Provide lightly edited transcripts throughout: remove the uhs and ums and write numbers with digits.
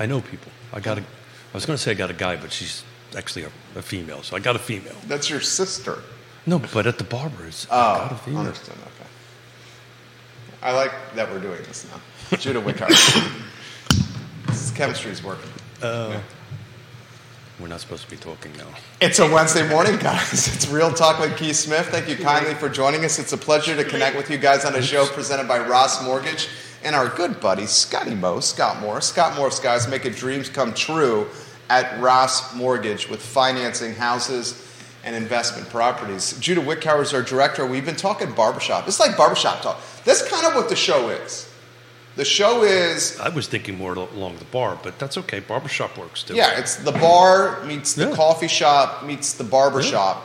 I know people. I was going to say I got a guy, but she's actually a female, so I got a female. That's your sister. No, but at the barber, it's I got a female. Understood. Okay. I like that we're doing this now. Judah Wickauer. This chemistry's working. Yeah. We're not supposed to be talking now. It's a Wednesday morning, guys. It's Real Talk with Keith Smith. Thank you kindly for joining us. It's a pleasure to connect with you guys on a show presented by Ross Mortgage and our good buddy, Scotty Moe, Scott Morris. Scott Morris, guys, making dreams come true at Ross Mortgage with financing houses and investment properties. Judah Wickauer is our director. We've been talking barbershop. It's like barbershop talk. That's kind of what the show is. The show is... I was thinking more along the bar, but that's okay. Barbershop works, too. Yeah, it's the bar meets the coffee shop meets the barbershop. Yeah.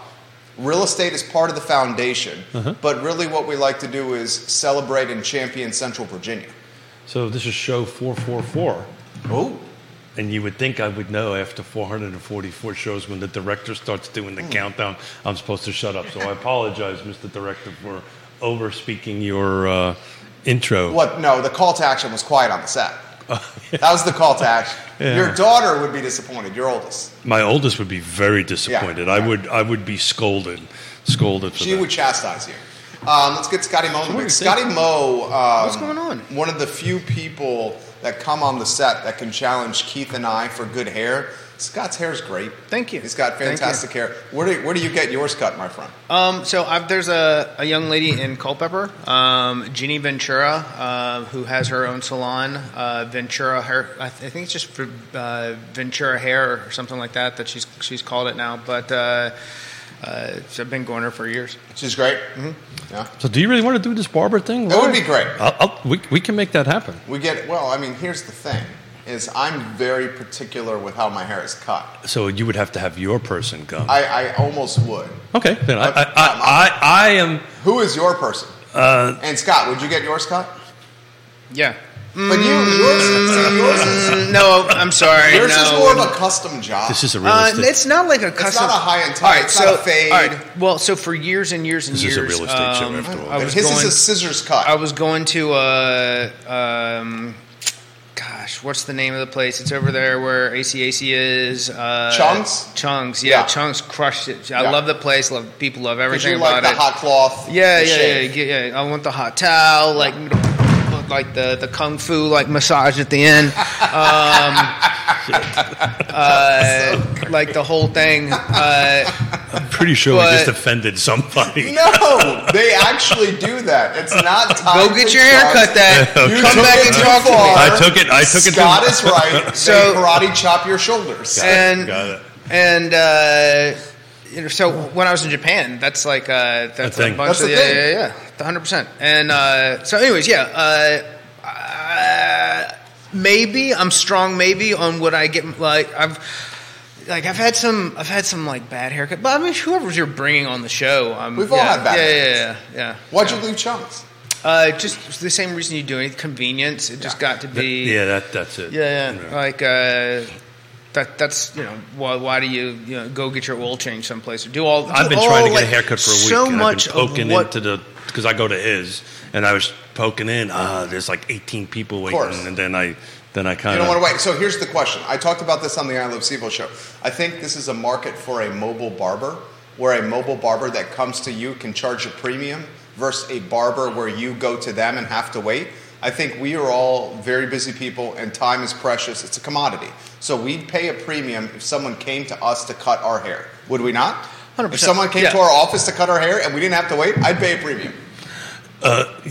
Real estate is part of the foundation, but really what we like to do is celebrate and champion Central Virginia. So this is show 444. Oh. And you would think I would know after 444 shows when the director starts doing the countdown, I'm supposed to shut up. So I apologize, Mr. Director, for over-speaking your... intro. What? No, the call to action was quiet on the set. That was the call to action. Yeah. Your daughter would be disappointed. Your oldest. My oldest would be very disappointed. Yeah, yeah. I would be scolded. For she would chastise you. Let's get Scotty Moe. Scotty Moe. What's going on? One of the few people that come on the set that can challenge Keith and I for good hair. Scott's hair is great. Thank you. He's got fantastic hair. Where do you get yours cut, my friend? There's a young lady in Culpeper, Ginny Ventura, who has her own salon, Ventura Hair. I think it's just Ventura Hair or something like that she's called it now. But I've been going to her for years. She's great. Mm-hmm. Yeah. So do you really want to do this barber thing? That would be great. We can make that happen. Here's the thing. Is I'm very particular with how my hair is cut. So you would have to have your person come. I almost would. Okay. Then I am... Who is your person? And Scott, would you get yours cut? Yeah. But yours is... No, I'm sorry. Yours is more of a custom job. This is a realistic... It's not like a custom... It's not a high-end tie. It's not a fade. All right. Well, so for years and years and years... This is a real estate show, after all. His is a scissors cut. I was going to... Gosh, what's the name of the place? It's over there where ACAC is. Chung's? Chung's, yeah. Chung's crushed it. I love the place. People love everything about it. Because you like the hot cloth. Yeah. I want the hot towel, the kung fu, massage at the end. So the whole thing. I'm pretty sure we just offended somebody. No, they actually do that. It's not time. Go get your hair cut. That you come back and talk to me. I took it. Scott is right. So they karate chop your shoulders. So when I was in Japan, that's like that's a bunch of 100%. And so, anyways, maybe I'm strong. Maybe on what I get, I've had some bad haircut. But I mean, whoever you're bringing on the show, we've all had bad haircuts. Yeah. Why'd you leave Chunks? Just the same reason you do it. Convenience. It just got to be. That's it. Yeah. That's why do you go get your oil change someplace or do all? I've been trying to get a haircut for a week. So much I've been poking into the because I go to his and I was poking in. There's 18 people waiting, and then I kind of you don't want to wait. So here's the question. I talked about this on the I Love Sebo show. I think this is a market for a mobile barber, where a mobile barber that comes to you can charge a premium versus a barber where you go to them and have to wait. I think we are all very busy people, and time is precious. It's a commodity. So we'd pay a premium if someone came to us to cut our hair. Would we not? 100%. If someone came to our office to cut our hair and we didn't have to wait, I'd pay a premium. But...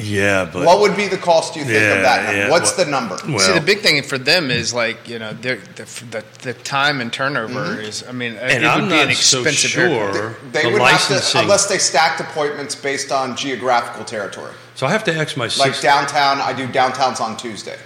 What would be the cost, you think, of that number? What's the number? Well, see, the big thing for them is, the time and turnover is, it would be an expensive haircut. They would have to, unless they stacked appointments based on geographical territory. So I have to ask my sister. Downtown, I do downtowns on Tuesday.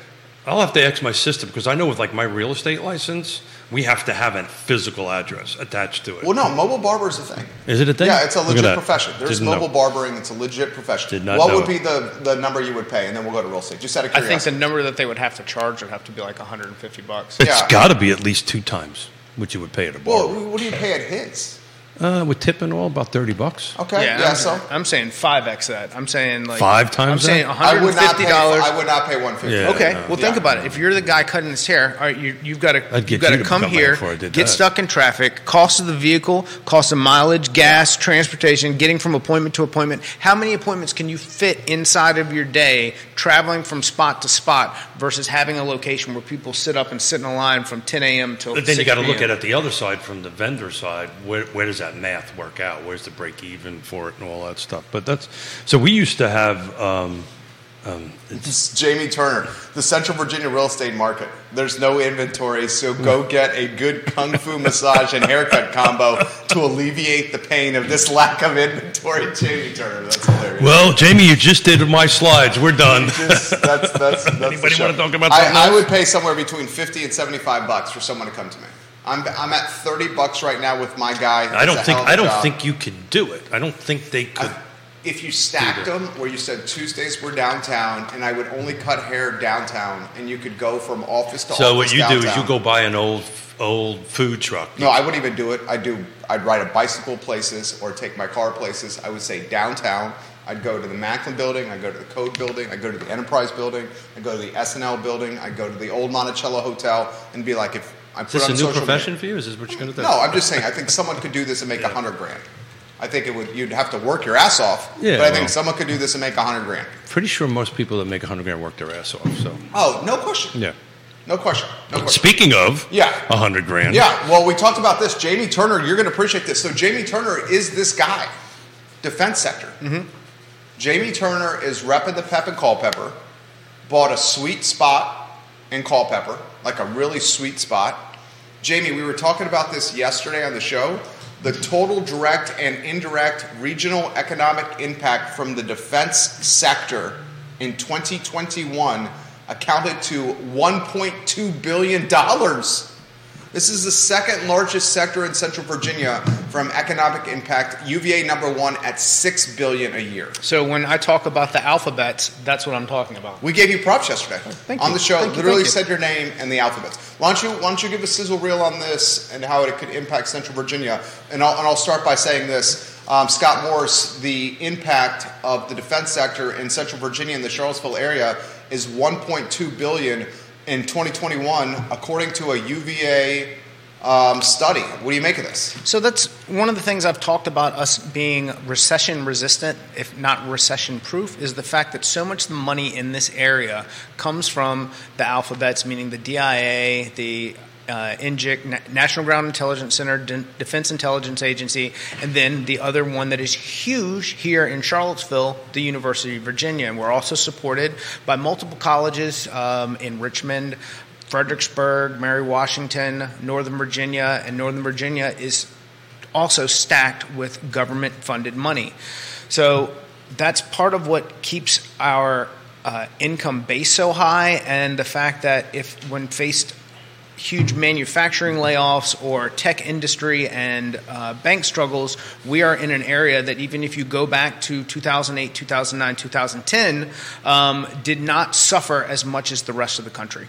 I'll have to ask my sister because I know with my real estate license, we have to have a physical address attached to it. Well, no, mobile barber is a thing. Is it a thing? Yeah, it's a legit profession. There's mobile barbering. It's a legit profession. What would be the number you would pay? And then we'll go to real estate. Just out of curiosity. I think the number that they would have to charge would have to be $150. It's got to be at least two times what you would pay at a barber. Well, what do you pay at his? With tip and all, about $30. Okay, yeah. So I'm saying 5x that. I'm saying like 5 times. I'm saying $150. I would not pay $150. Yeah, okay, no. Well think about it. If you're the guy cutting his hair, all right, you've got to come here, get stuck in traffic, cost of the vehicle, cost of mileage, gas, transportation, getting from appointment to appointment. How many appointments can you fit inside of your day, traveling from spot to spot, versus having a location where people sit up and sit in a line from 10 a.m. till. But then 6 you got to look at it the other side from the vendor side. Where does that math work out? Where's the break even for it and all that stuff? But that's so we used to have it's Jamie Turner, the Central Virginia real estate market. There's no inventory, so go get a good kung fu massage and haircut combo to alleviate the pain of this lack of inventory. Jamie Turner, that's hilarious. Well, Jamie, you just did my slides. We're done. That's anybody want to talk about that? I would pay somewhere between $50 and $75 for someone to come to me. I'm at $30 right now with my guy. I don't think you could do it. I don't think they could. If you stacked them, where you said Tuesdays were downtown, and I would only cut hair downtown, and you could go from office to office. So what you downtown. Do is you go buy an old food truck. No, I wouldn't even do it. I'd ride a bicycle places or take my car places. I would say downtown. I'd go to the Macklin building, I'd go to the Code building, I'd go to the Enterprise building, I'd go to the SNL building, I'd go to the old Monticello Hotel, and be like, if. Is this a new profession for you? Is this what you're going to do? No, I'm just saying. I think someone could do this and make $100,000. I think you'd have to work your ass off. Yeah, but I think someone could do this and make $100,000. Pretty sure most people that make $100,000 work their ass off. So. Oh, no question. Yeah. No question. Speaking of $100,000. Yeah. Well, we talked about this. Jamie Turner, you're going to appreciate this. So Jamie Turner is this guy, defense sector. Mm-hmm. Jamie Turner is repping the pep in Culpeper, bought a sweet spot in Culpeper. Like a really sweet spot. Jamie, we were talking about this yesterday on the show. The total direct and indirect regional economic impact from the defense sector in 2021 accounted to $1.2 billion. This is the second largest sector in Central Virginia from economic impact. UVA number one at $6 billion a year. So when I talk about the alphabets, that's what I'm talking about. We gave you props yesterday the show. Said your name and the alphabets. Why don't you give a sizzle reel on this and how it could impact Central Virginia? And I'll start by saying this. Scott Morris, the impact of the defense sector in Central Virginia and the Charlottesville area is $1.2 billion. In 2021, according to a UVA study. What do you make of this? So that's one of the things I've talked about us being recession resistant, if not recession proof, is the fact that so much of the money in this area comes from the alphabets, meaning the DIA, the NGIC, National Ground Intelligence Center, Defense Intelligence Agency, and then the other one that is huge here in Charlottesville, the University of Virginia. And we're also supported by multiple colleges in Richmond, Fredericksburg, Mary Washington, Northern Virginia, and Northern Virginia is also stacked with government-funded money. So that's part of what keeps our income base so high, and the fact that when faced huge manufacturing layoffs or tech industry and bank struggles, we are in an area that even if you go back to 2008, 2009, 2010, did not suffer as much as the rest of the country.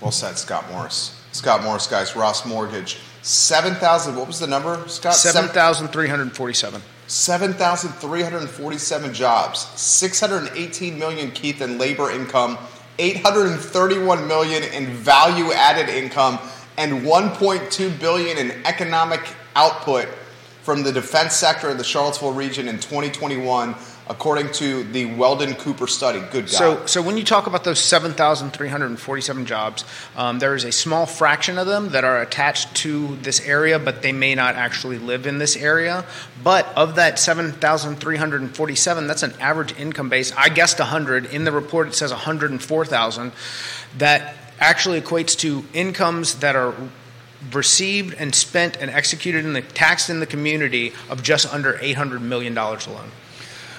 Well said, Scott Morris. Scott Morris, guys, Ross Mortgage. 7,000, what was the number, Scott? 7,347. 7,347 jobs. $618 million, Keith, in labor income. $831 million in value-added income and $1.2 billion in economic output from the defense sector in the Charlottesville region in 2021, according to the Weldon Cooper study. Good guy. So when you talk about those 7,347 jobs, there is a small fraction of them that are attached to this area, but they may not actually live in this area. But of that 7,347, that's an average income base. I guessed 100. In the report, it says 104,000. That actually equates to incomes that are received and spent and executed and taxed in the community of just under $800 million alone.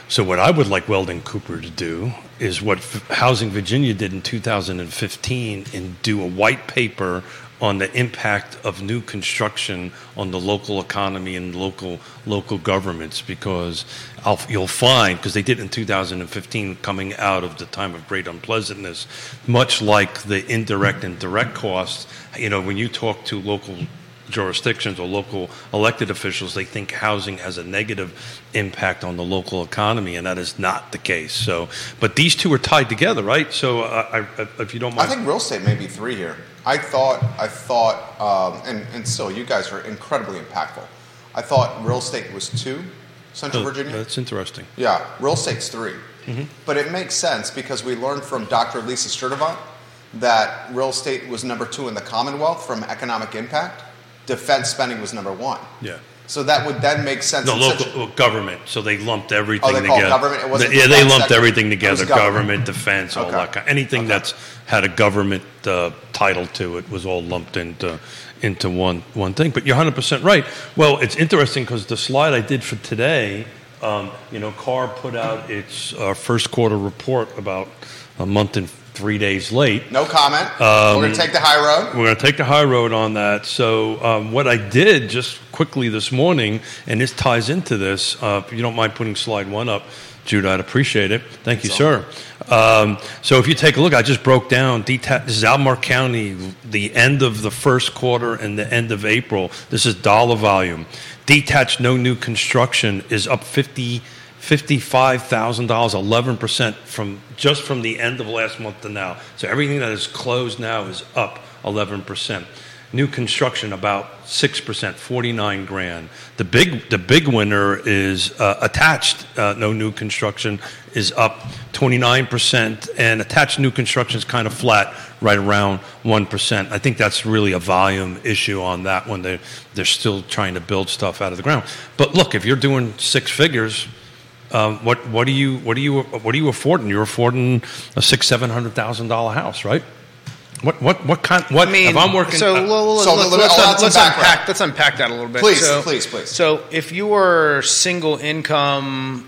So what I would like Weldon Cooper to do is what Housing Virginia did in 2015 and do a white paper on the impact of new construction on the local economy and local governments, because you'll find, because they did in 2015 coming out of the time of great unpleasantness, much like the indirect and direct costs, when you talk to local jurisdictions or local elected officials, they think housing has a negative impact on the local economy, and that is not the case. So, but these two are tied together, right? So, if you don't mind, I think real estate may be three here. I thought, and still, you guys are incredibly impactful. I thought real estate was two, Central Virginia. That's interesting. Yeah, real estate's three, but it makes sense because we learned from Dr. Lisa Sturdivant that real estate was number two in the Commonwealth from economic impact. Defense spending was number one. Yeah. So that would then make sense. The local government. So they lumped everything together. Oh, they called government? It wasn't the, yeah, they lumped everything together. Government, defense, all that kind. Anything that's had a government title to it was all lumped into one thing. But you're 100% right. Well, it's interesting because the slide I did for today, CAR put out its first quarter report about a month and 3 days late. No comment. We're going to take the high road. We're going to take the high road on that. So what I did just quickly this morning, and this ties into this, if you don't mind putting slide one up, Judah, I'd appreciate it. Thank you, sir. So if you take a look, I just broke down, this is Albemarle County, the end of the first quarter and the end of April. This is dollar volume. Detached no new construction is up $55,000, 11% from the end of last month to now. So everything that is closed now is up 11%. New construction about 6%, $49,000. The big winner is attached. No new construction is up 29%, and attached new construction is kind of flat, right around 1%. I think that's really a volume issue on that one. They're still trying to build stuff out of the ground. But look, if you're doing six figures. What are you affording? You're affording a $600,000-$700,000 house, right? What kind? I mean, if I'm working, let's unpack that a little bit. Please. So if you are single income,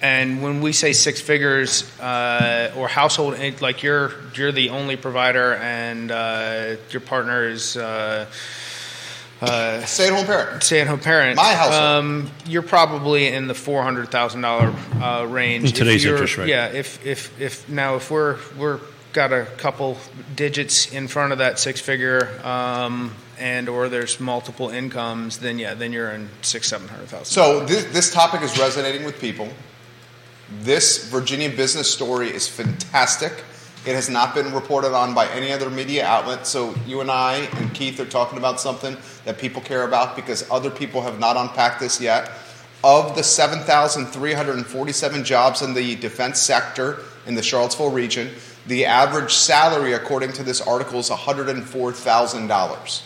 and when we say six figures or household, like you're the only provider, and your partner is. Stay-at-home parent. My household. You're probably in the $400,000 range. In today's interest rate. Yeah. If we're got a couple digits in front of that six-figure, and or there's multiple incomes, then you're in $600,000-$700,000. So this topic is resonating with people. This Virginia business story is fantastic. It has not been reported on by any other media outlet, so you and I and Keith are talking about something that people care about because other people have not unpacked this yet. Of the 7,347 jobs in the defense sector in the Charlottesville region, the average salary, according to this article, is $104,000.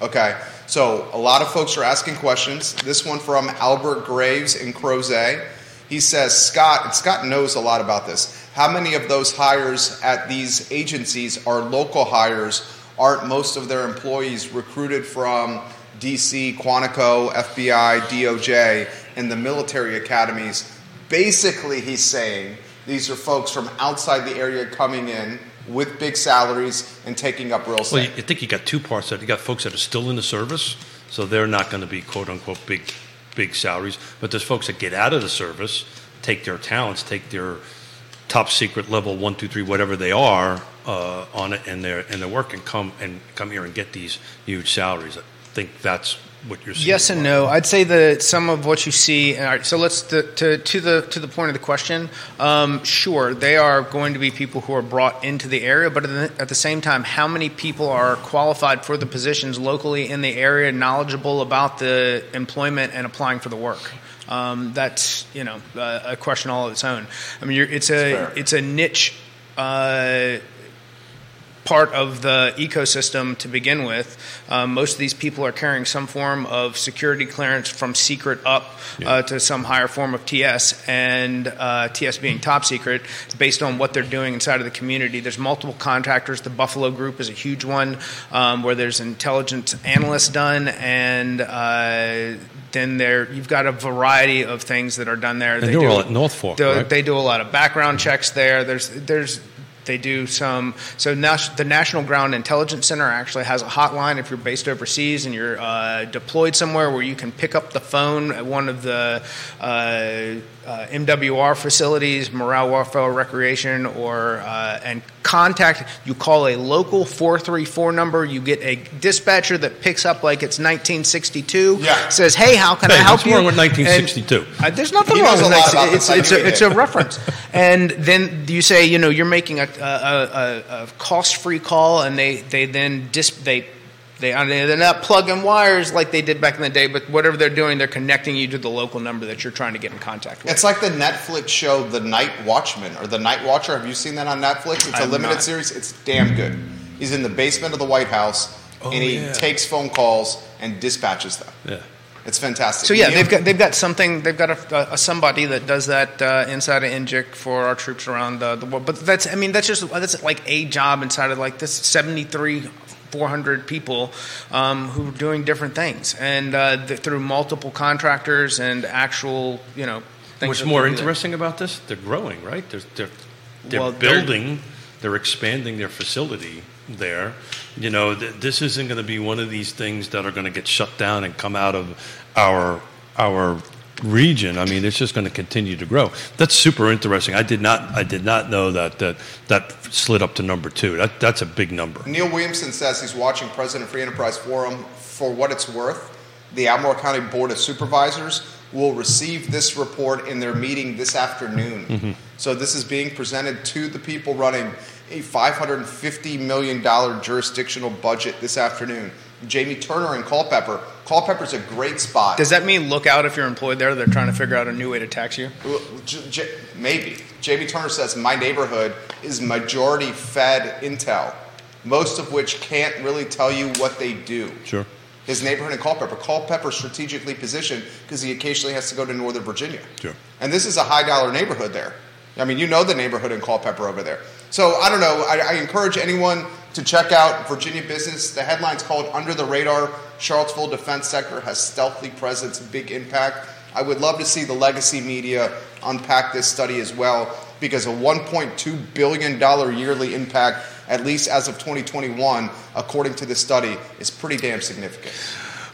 Okay, so a lot of folks are asking questions. This one from Albert Graves in Crozet. He says, Scott knows a lot about this. How many of those hires at these agencies are local hires? Aren't most of their employees recruited from DC, Quantico, FBI, DOJ, and the military academies? Basically, he's saying these are folks from outside the area coming in with big salaries and taking up real estate. Well, I think you got two parts of it. You got folks that are still in the service, so they're not going to be, quote-unquote, big salaries. But there's folks that get out of the service, take their talents, take their top secret level 1, 2, 3, whatever they are on it, and they're working come here and get these huge salaries. I think that's what you're seeing. Yes and no. I'd say that some of what you see. All right, so let's to the point of the question. Sure, they are going to be people who are brought into the area, but at the same time, how many people are qualified for the positions locally in the area, knowledgeable about the employment and applying for the work? That's a question all of its own. I mean, it's a niche part of the ecosystem to begin with. Most of these people are carrying some form of security clearance from secret up to some higher form of TS, and TS being top secret based on what they're doing inside of the community. There's multiple contractors. The Buffalo Group is a huge one where there's intelligence analysts done, and then you've got a variety of things that are done there. And they're all at North Fork, right? They do a lot of background checks there. They do some. So the National Ground Intelligence Center actually has a hotline if you're based overseas and you're deployed somewhere, where you can pick up the phone at one of the MWR facilities, Morale Welfare Recreation, or and contact. You call a local 434 number. You get a dispatcher that picks up like it's 1962. Yeah. Says, "Hey, how can I help you?" What's wrong with 1962? There's nothing wrong with 1962. It's a reference. And then you say, you know, you're making a cost-free call, and they're not plugging wires like they did back in the day, but whatever they're doing, they're connecting you to the local number that you're trying to get in contact with. It's like the Netflix show The Night Watchman or The Night Watcher. Have you seen that on Netflix? It's a limited series. It's damn good. He's in the basement of the White House, and he takes phone calls and dispatches them. Yeah. It's fantastic. So yeah, they've got something. They've got a somebody that does that inside of INJIC for our troops around the world. But that's like a job inside of like this 400 people who are doing different things, and through multiple contractors and actual, you know, things. What's more interesting about this? They're growing, right? They're expanding their facility there. You know, this isn't going to be one of these things that are going to get shut down and come out of our region. I mean, it's just going to continue to grow. That's super interesting. I did not know that slid up to number 2. That's a big number. Neil Williamson says he's watching President Free Enterprise Forum. For what it's worth, the Albemarle County Board of Supervisors will receive this report in their meeting this afternoon. Mm-hmm. So this is being presented to the people running a $550 million jurisdictional budget this afternoon. Jamie Turner in Culpeper. Culpeper's a great spot. Does that mean look out if you're employed there? They're trying to figure out a new way to tax you? Maybe. Jamie Turner says, my neighborhood is majority Fed intel, most of which can't really tell you what they do. Sure. His neighborhood in Culpeper. Culpeper's strategically positioned because he occasionally has to go to Northern Virginia. Sure. And this is a high-dollar neighborhood there. I mean, you know the neighborhood in Culpeper over there. So I don't know. I encourage anyone to check out Virginia Business. The headline's called Under the Radar. Charlottesville Defense Sector has stealthy presence, big impact. I would love to see the legacy media unpack this study as well, because a $1.2 billion yearly impact, at least as of 2021, according to this study, is pretty damn significant.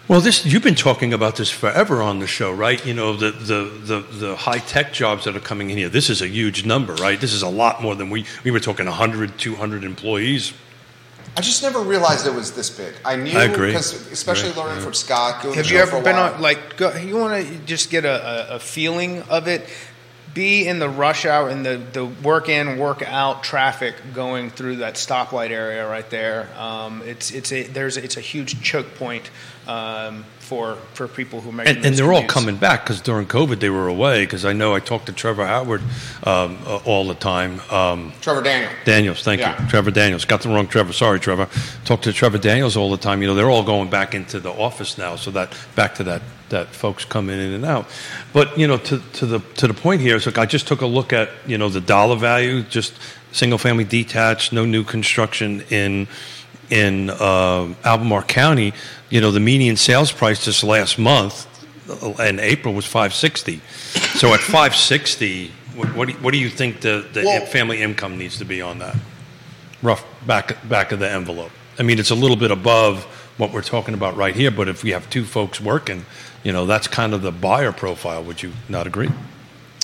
Well, you've been talking about this forever on the show, right? You know, the high-tech jobs that are coming in here. This is a huge number, right? This is a lot more than we were talking 100, 200 employees. I just never realized it was this big. I knew, because especially learning from Scott. Have you ever been on, you want to just get a feeling of it? Be in the rush hour and the work in, work out traffic going through that stoplight area right there. It's a huge choke point for people who make. And they're all coming back because during COVID they were away. Because I know I talked to Trevor Howard all the time. Trevor Daniels. Thank you. Trevor Daniels. Got the wrong Trevor. Sorry, Trevor. Talked to Trevor Daniels all the time. You know, they're all going back into the office now. So that folks come in and out. But, you know, to the point here is, look, I just took a look at, you know, the dollar value, just single-family detached, no new construction in Albemarle County. You know, the median sales price just last month in April was $560. So at $560, what do you think the family income needs to be on that? Rough back of the envelope. I mean, it's a little bit above what we're talking about right here, but if we have two folks working, you know, that's kind of the buyer profile. Would you not agree?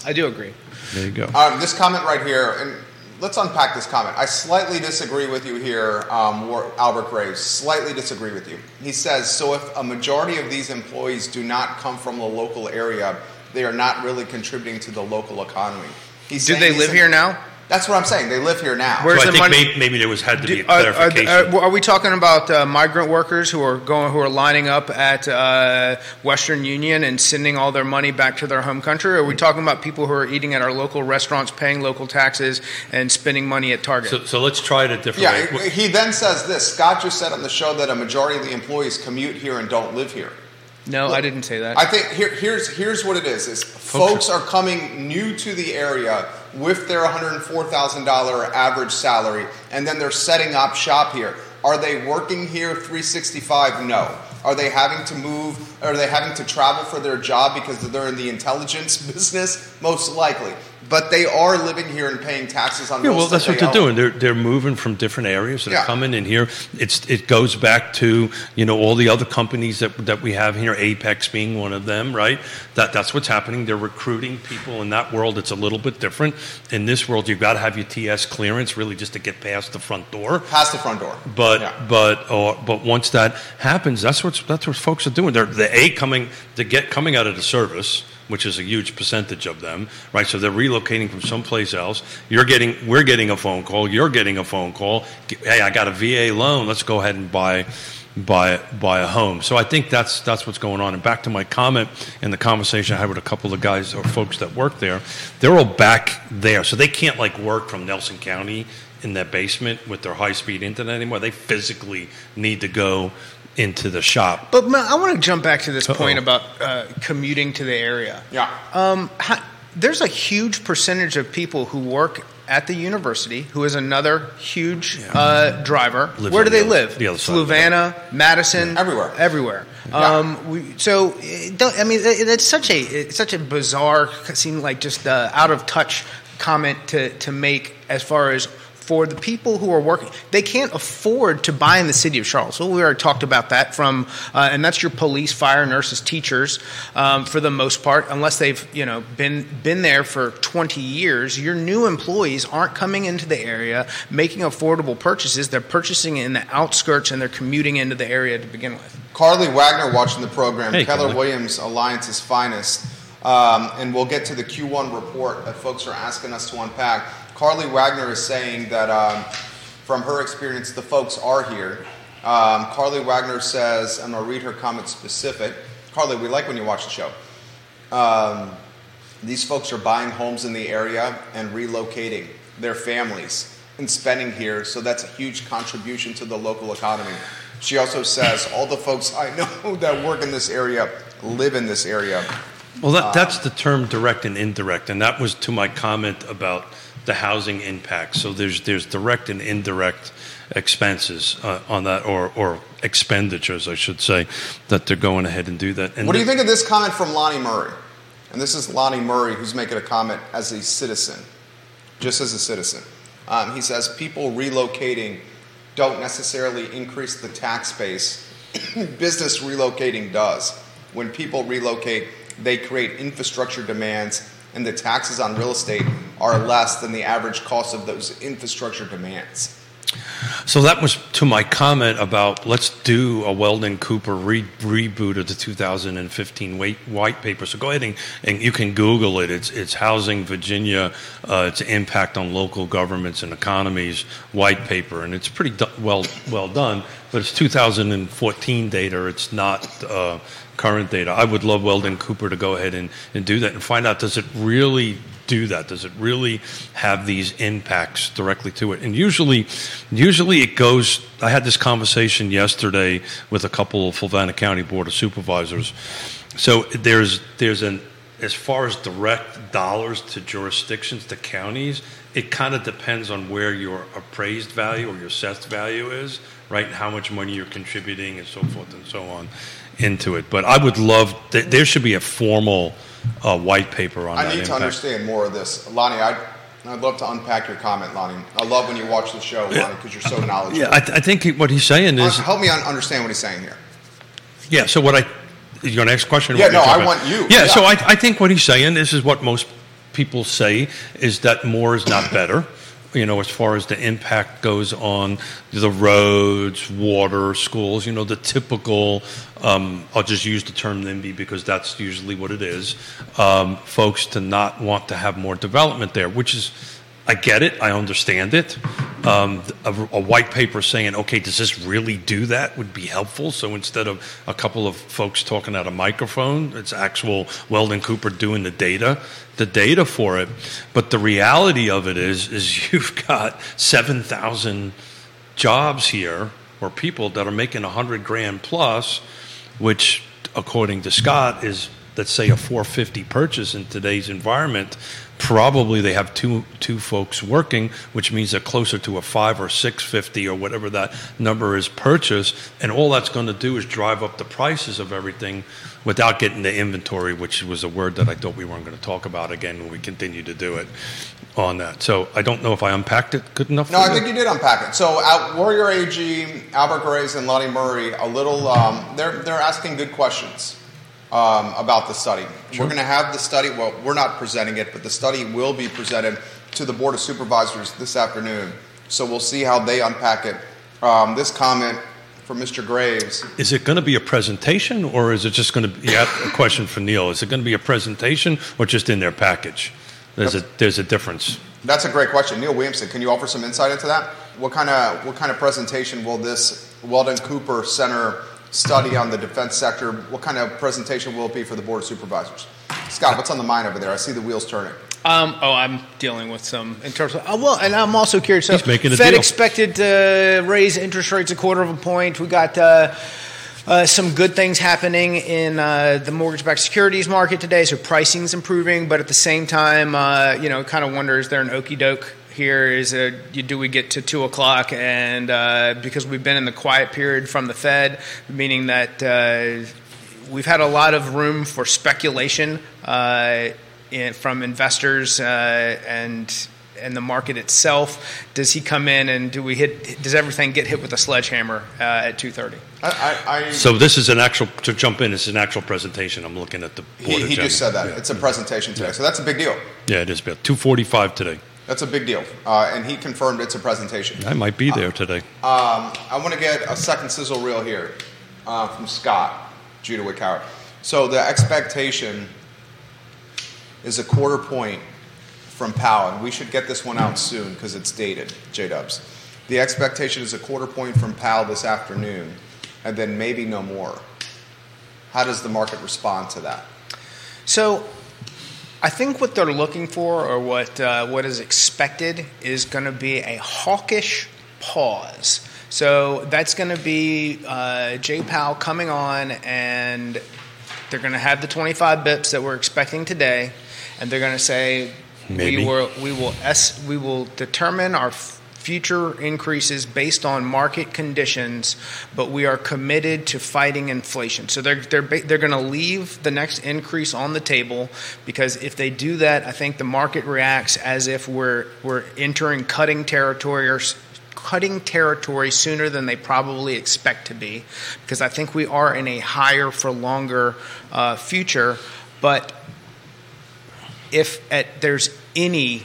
I do agree. There you go. This comment right here, and let's unpack this comment. I slightly disagree with you here, Albert Graves. Slightly disagree with you. He says, so if a majority of these employees do not come from the local area, they are not really contributing to the local economy. Do they live here now? That's what I'm saying. They live here now. Where's so I the think money? Maybe there was had to be a clarification. Are we talking about migrant workers who are lining up at Western Union and sending all their money back to their home country? Or are we talking about people who are eating at our local restaurants, paying local taxes, and spending money at Target? So let's try it a different way. Yeah, he then says this. Scott just said on the show that a majority of the employees commute here and don't live here. No, look, I didn't say that. I think here's what it is folks are coming new to the area with their $104,000 average salary, and then they're setting up shop here. Are they working here 365? No. Are they having to move? Are they having to travel for their job because they're in the intelligence business? Most likely. But they are living here and paying taxes on. Yeah, well, that's what they're doing. They're moving from different areas. They're coming in here. It goes back to, you know, all the other companies that we have here, Apex being one of them, right? That's what's happening. They're recruiting people in that world. It's a little bit different. In this world, you've got to have your TS clearance really just to get past the front door. But once that happens, that's what folks are doing. They're coming out of the service, which is a huge percentage of them, right? So they're relocating from someplace else. We're getting a phone call. You're getting a phone call. Hey, I got a VA loan. Let's go ahead and buy a home. So I think that's what's going on. And back to my comment and the conversation I had with a couple of guys or folks that work there, they're all back there. So they can't work from Nelson County in their basement with their high-speed internet anymore. They physically need to go into the shop. But Mel, I want to jump back to this point about commuting to the area. Yeah. There's a huge percentage of people who work at the university who is another huge driver. Where do they live? The other side. Fluvanna, Madison. Yeah. Everywhere. Yeah. It's such a bizarre, seemed like just out of touch comment to make as far as for the people who are working. They can't afford to buy in the city of Charlottesville. We already talked about that and that's your police, fire, nurses, teachers, for the most part, unless they've been there for 20 years. Your new employees aren't coming into the area making affordable purchases. They're purchasing in the outskirts and they're commuting into the area to begin with. Carly Wagner watching the program. Hey, Keller Williams, Alliance's finest. And we'll get to the Q1 report that folks are asking us to unpack. Carly Wagner is saying that from her experience, the folks are here. Carly Wagner says, and I'll read her comment specific. Carly, we like when you watch the show. These folks are buying homes in the area and relocating their families and spending here, so that's a huge contribution to the local economy. She also says, all the folks I know that work in this area live in this area. Well, that's the term direct and indirect, and that was to my comment about the housing impact. So there's direct and indirect expenses on that, or expenditures, I should say, that they're going ahead and do that. And what do you think of this comment from Lonnie Murray? And this is Lonnie Murray who's making a comment as a citizen, just as a citizen. He says people relocating don't necessarily increase the tax base. Business relocating does. When people relocate, they create infrastructure demands, and the taxes on real estate are less than the average cost of those infrastructure demands. So that was to my comment about let's do a Weldon Cooper reboot of the 2015 white paper. So go ahead and you can Google it. It's Housing Virginia, its impact on local governments and economies white paper, and it's pretty well done. But it's 2014 data. It's not current data. I would love Weldon Cooper to go ahead and do that and find out, does it really do that? Does it really have these impacts directly to it? And usually it goes, I had this conversation yesterday with a couple of Fluvanna County Board of Supervisors. So there's an, as far as direct dollars to jurisdictions, to counties, it kind of depends on where your appraised value or your assessed value is, right? And how much money you're contributing and so forth and so on into it. But I would love, there should be a formal white paper on that. I need to understand more of this. Lonnie, I'd love to unpack your comment, Lonnie. I love when you watch the show, Lonnie, because you're so knowledgeable. Yeah, I think what he's saying is... help me understand what he's saying here. Yeah, so your next question? Yeah, no, I want you. Yeah, so I think what he's saying, this is what most people say, is that more is not better. As far as the impact goes on the roads, water, schools, the typical, I'll just use the term NIMBY because that's usually what it is, folks to not want to have more development there, which is, I get it, I understand it. A white paper saying, okay, does this really do that would be helpful. So instead of a couple of folks talking at a microphone, it's actual Weldon Cooper doing the data for it. But the reality of it is you've got 7,000 jobs here or people that are making $100,000 plus, which according to Scott is, let's say, a $450,000 purchase in today's environment. probably they have two folks working, which means they're closer to a 5 or 650 or whatever that number is purchased, and all that's going to do is drive up the prices of everything without getting the inventory, which was a word that I thought we weren't going to talk about again when we continue to do it on that. So I don't know if I unpacked it good enough. No, I think you did unpack it. So Warrior AG, Albert Graves, and Lonnie Murray, a little they're asking good questions about the study. Sure. We're going to have the study. Well, we're not presenting it, but the study will be presented to the Board of Supervisors this afternoon. So we'll see how they unpack it. This comment from Mr. Graves. Is it going to be a presentation, or is it just going to be a question for Neil? Is it going to be a presentation or just in their package? There's a difference. That's a great question. Neil Williamson, can you offer some insight into that? What kind of presentation will this Weldon Cooper Center study on the defense sector, what kind of presentation will it be for the Board of Supervisors? Scott, what's on the mind over there? I see the wheels turning. I'm dealing with some internal. Well, and I'm also curious. He's making a Fed deal. Expected to raise interest rates 1/4 point. We got some good things happening in the mortgage-backed securities market today, so pricing's improving. But at the same time, kind of wonder, is there an okey-doke here? Do we get to 2 o'clock? And because we've been in the quiet period from the Fed, meaning that we've had a lot of room for speculation from investors and the market itself. Does he come in and does everything get hit with a sledgehammer at 2:30? So this is an actual presentation. I'm looking at the board. He just said that. Yeah. It's a presentation today. Yeah. So that's a big deal. Yeah, it is. 2:45 today. That's a big deal. And he confirmed it's a presentation. I might be there today. I want to get a second sizzle reel here from Scott, Judah Wickauer. So the expectation is 1/4 point from Powell. And we should get this one out soon because it's dated, J-Dubs. The expectation is 1/4 point from Powell this afternoon, and then maybe no more. How does the market respond to that? So I think what they're looking for, or what is expected, is going to be a hawkish pause. So that's going to be Jay Powell coming on, and they're going to have the 25 bips that we're expecting today, and they're going to say, maybe. We will determine our future increases based on market conditions, but we are committed to fighting inflation. So they're going to leave the next increase on the table, because if they do that, I think the market reacts as if we're entering cutting territory sooner than they probably expect to be, because I think we are in a higher for longer future. But if there's any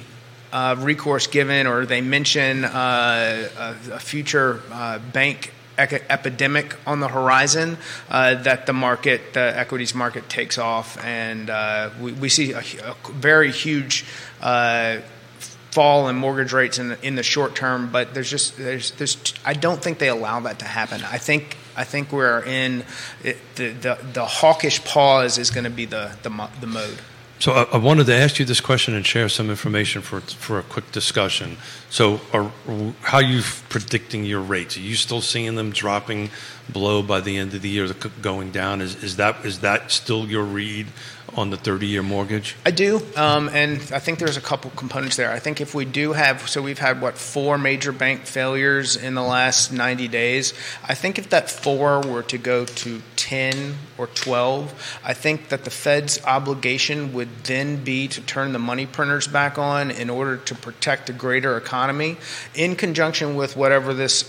recourse given, or they mention a future bank epidemic on the horizon, that the equities market takes off, and we see a very huge fall in mortgage rates in the short term. But there's I don't think they allow that to happen. I think we're in it, the hawkish pause is going to be the mode. So I wanted to ask you this question and share some information for a quick discussion. So how are you predicting your rates? Are you still seeing them dropping below by the end of the year, going down? Is that still your read on the 30-year mortgage? I do, and I think there's a couple components there. I think if we do have, so we've had, 4 major bank failures in the last 90 days. I think if that 4 were to go to 10 or 12, I think that the Fed's obligation would then be to turn the money printers back on in order to protect the greater economy, in conjunction with whatever this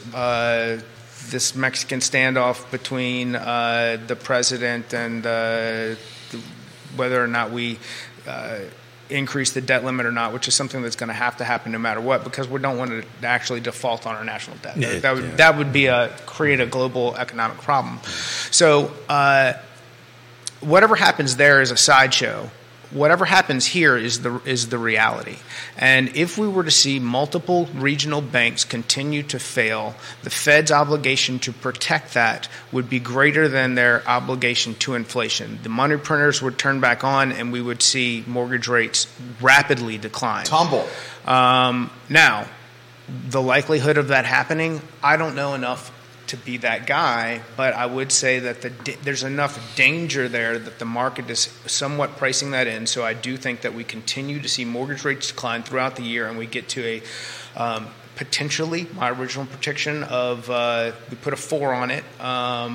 Mexican standoff between the president and whether or not we increase the debt limit or not, which is something that's going to happen no matter what, because we don't want to actually default on our national debt. That would create a global economic problem. So whatever happens there is a sideshow. Whatever happens here is the reality. And if we were to see multiple regional banks continue to fail, the Fed's obligation to protect that would be greater than their obligation to inflation. The money printers would turn back on, and we would see mortgage rates rapidly decline. Tumble. Now, the likelihood of that happening, I don't know enough to be that guy, but I would say that there's enough danger there that the market is somewhat pricing that in. So I do think that we continue to see mortgage rates decline throughout the year, and we get to a potentially, my original prediction of we put a 4 on it.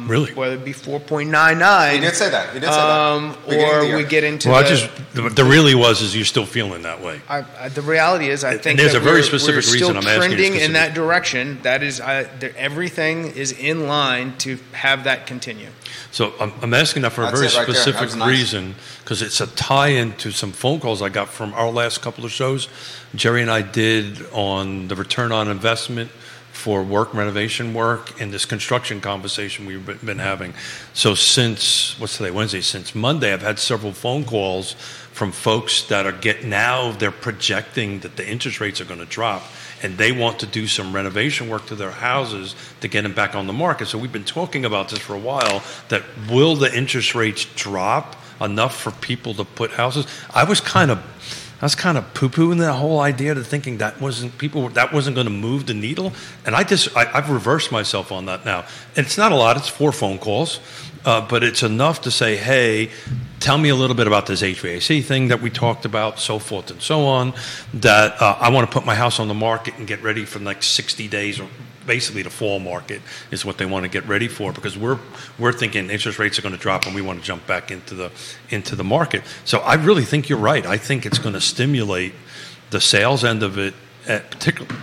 Really? Whether it be 4.99. He did say that. Or we get into. Well, the you're still feeling that way. The reality is, I think there's a very specific reason I'm asking. We're still trending in that direction. That is, everything is in line to have that continue. So I'm asking that for a very specific reason, because it's a tie-in to some phone calls I got from our last couple of shows Jerry and I did on the return on investment for renovation work, and this construction conversation we've been having. So since, what's today, Wednesday, since Monday, I've had several phone calls from folks that are they're projecting that the interest rates are going to drop, and they want to do some renovation work to their houses to get them back on the market. So we've been talking about this for a while, that will the interest rates drop enough for people to put houses? I was kind of poo-pooing that whole idea, to thinking that wasn't going to move the needle, and I've reversed myself on that now. And it's not a lot; it's 4 phone calls, but it's enough to say, "Hey, tell me a little bit about this HVAC thing that we talked about, so forth and so on." That I want to put my house on the market and get ready for the next 60 days, or basically the fall market is what they want to get ready for, because we're thinking interest rates are going to drop and we want to jump back into the market. So I really think you're right. I think it's going to stimulate the sales end of it,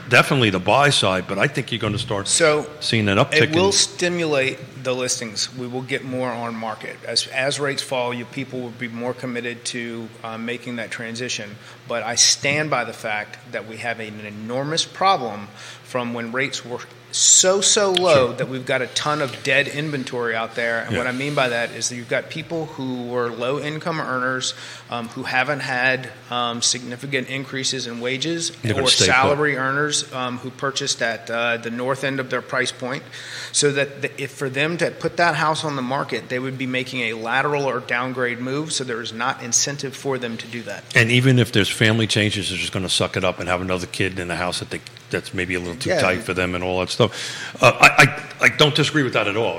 definitely the buy side, but I think you're going to start seeing an uptick. It will stimulate the listings. We will get more on market. As rates fall, your people will be more committed to making that transition. But I stand by the fact that we have an enormous problem from when rates were so low that we've got a ton of dead inventory out there. And what I mean by that is that you've got people who were low-income earners who haven't had significant increases in wages, or salary earners who purchased at the north end of their price point, so that if for them to put that house on the market, they would be making a lateral or downgrade move, so there is not incentive for them to do that. And even if there's family changes, they're just going to suck it up and have another kid in a house that's maybe a little too tight for them and all that stuff. I don't disagree with that at all.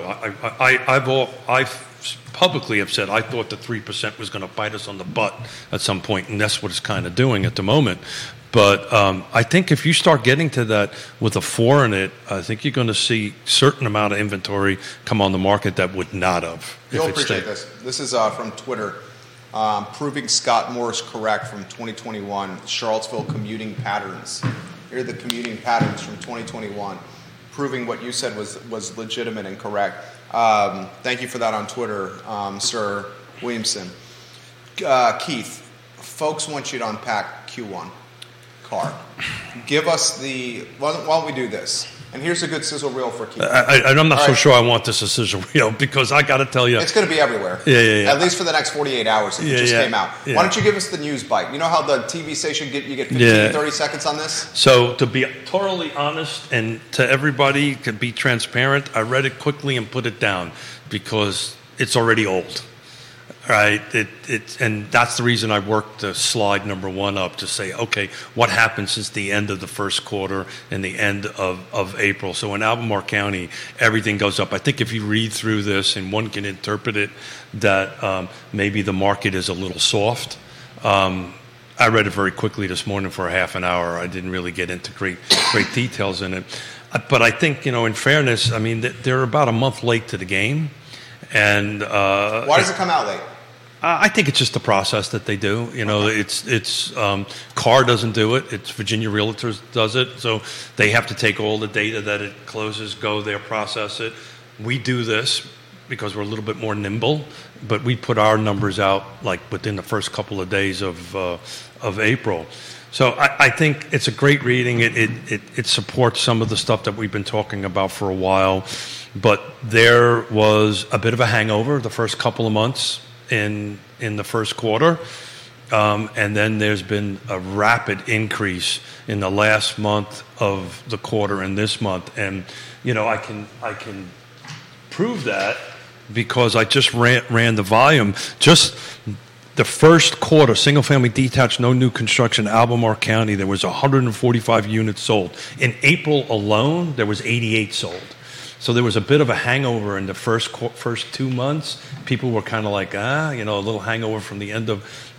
I've publicly have said I thought the 3% was going to bite us on the butt at some point, and that's what it's kind of doing at the moment. But I think if you start getting to that with a 4 in it, I think you're going to see a certain amount of inventory come on the market that would not have. You'll appreciate this. This is from Twitter. Proving Scott Morris correct from 2021, Charlottesville commuting patterns. Here are the commuting patterns from 2021, proving what you said was legitimate and correct. Thank you for that on Twitter, Sir Williamson. Keith, folks want you to unpack Q1 CAR. Give us why don't we do this? And here's a good sizzle reel for Keith. I'm not sure I want this a sizzle reel, because I got to tell you, it's going to be everywhere. Yeah. At least for the next 48 hours, if it just came out. Yeah. Why don't you give us the news bite? You know how the TV station you get 15, 30 seconds on this? So to be totally honest, and to everybody, to be transparent, I read it quickly and put it down because it's already old. Right, and that's the reason I worked the slide number 1 up to say, okay, what happened since the end of the first quarter and the end of April? So in Albemarle County, everything goes up. I think if you read through this and one can interpret it that maybe the market is a little soft. I read it very quickly this morning for a half an hour. I didn't really get into great details in it. But I think, in fairness, I mean, they're about a month late to the game. And why does it come out late? I think it's just the process that they do. It's CAR doesn't do it. It's Virginia Realtors does it. So they have to take all the data that it closes, go there, process it. We do this because we're a little bit more nimble, but we put our numbers out like within the first couple of days of April. So I think it's a great reading. It supports some of the stuff that we've been talking about for a while. But there was a bit of a hangover the first couple of months in the first quarter. And then there's been a rapid increase in the last month of the quarter and this month. And, I can prove that because I just ran the volume. Just the first quarter, single-family detached, no new construction, Albemarle County, there was 145 units sold. In April alone, there was 88 sold. So there was a bit of a hangover in the first 2 months. People were kind of like, a little hangover from the end of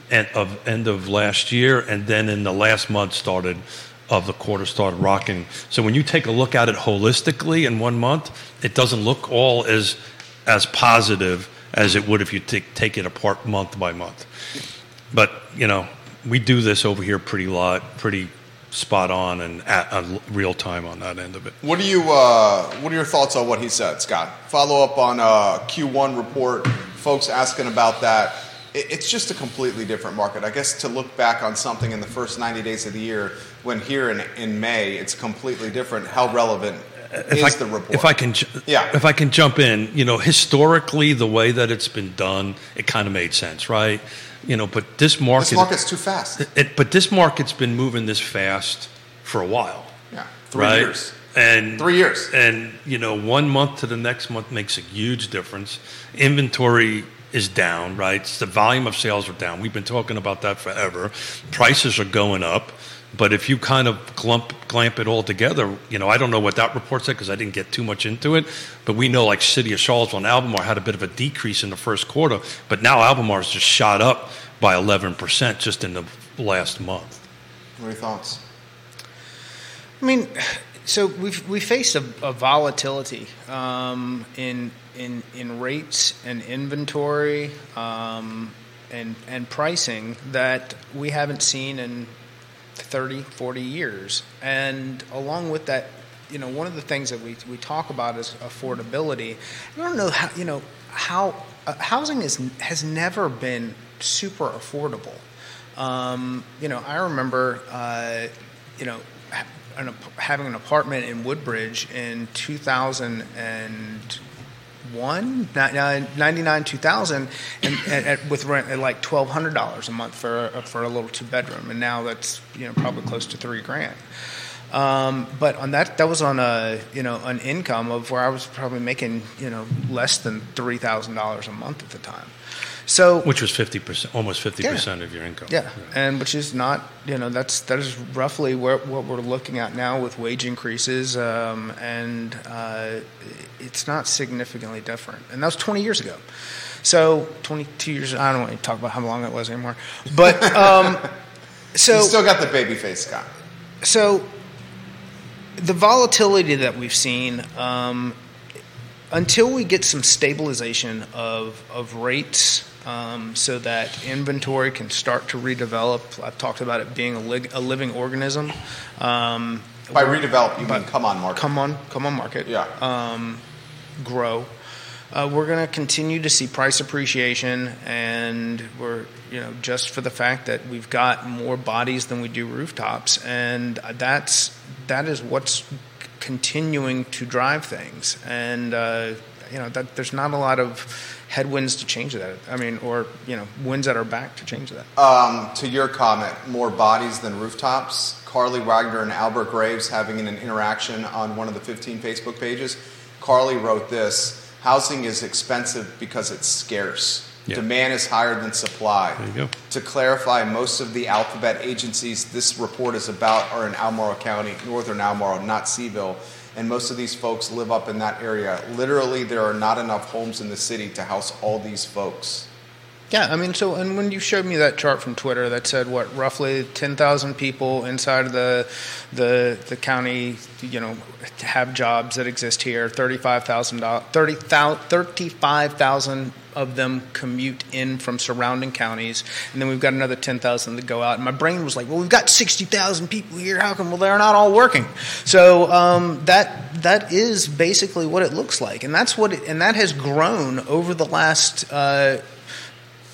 last year, and then in the last month started rocking. So when you take a look at it holistically in 1 month, it doesn't look all as positive as it would if you take it apart month by month. But we do this over here pretty spot on and at real time on that end of it. What do you? What are your thoughts on what he said, Scott? Follow up on Q1 report. Folks asking about that. It's just a completely different market. I guess to look back on something in the first 90 days of the year, when here in May, it's completely different. How relevant is the report? If I can jump in, historically, the way that it's been done, it kind of made sense, right? But this market's too fast. But this market's been moving this fast for a while. Yeah, 3 years. And 3 years. And 1 month to the next month makes a huge difference. Inventory is down, right? The volume of sales are down. We've been talking about that forever. Prices are going up. But if you kind of clamp it all together, I don't know what that report said because I didn't get too much into it, but we know like City of Charlottesville and Albemarle had a bit of a decrease in the first quarter, but now Albemarle's just shot up by 11% just in the last month. What are your thoughts? I mean, so we face a volatility in rates and inventory and pricing that we haven't seen in 30, 40 years. And along with that, one of the things that we talk about is affordability. I don't know how, housing has never been super affordable. I remember, having an apartment in Woodbridge in 2000 and with rent at like $1,200 a month for a little 2-bedroom, and now that's probably close to $3,000. But on that was on a an income of where I was probably making less than $3,000 a month at the time. So which was 50%, almost 50% of your income. Yeah. And which is not that is roughly what we're looking at now with wage increases, and it's not significantly different. And that was 20 years ago. So 22 years, I don't want to talk about how long it was anymore. But so you still got the baby face, Scott. So the volatility that we've seen. Until we get some stabilization of rates so that inventory can start to redevelop, I've talked about it being a living organism. By redevelop, you mean come on market. Yeah. Grow. We're going to continue to see price appreciation, and we're just for the fact that we've got more bodies than we do rooftops, and that is what's continuing to drive things, and that there's not a lot of headwinds to change that. I mean, or winds at our back to change that. To your comment, more bodies than rooftops. Carly Wagner and Albert Graves having an interaction on one of the 15 Facebook pages. Carly wrote this: "Housing is expensive because it's scarce. Yeah. Demand is higher than supply." There you go. To clarify, most of the alphabet agencies this report is about are in Albemarle County, northern Albemarle, not Seville, and most of these folks live up in that area. Literally, there are not enough homes in the city to house all these folks. Yeah, I mean, so, and when you showed me that chart from Twitter that said, roughly 10,000 people inside of the county, have jobs that exist here, 35,000 of them commute in from surrounding counties, and then we've got another 10,000 that go out. And my brain was like, we've got 60,000 people here. How come they're not all working? So that is basically what it looks like, and that's what and that has grown over the last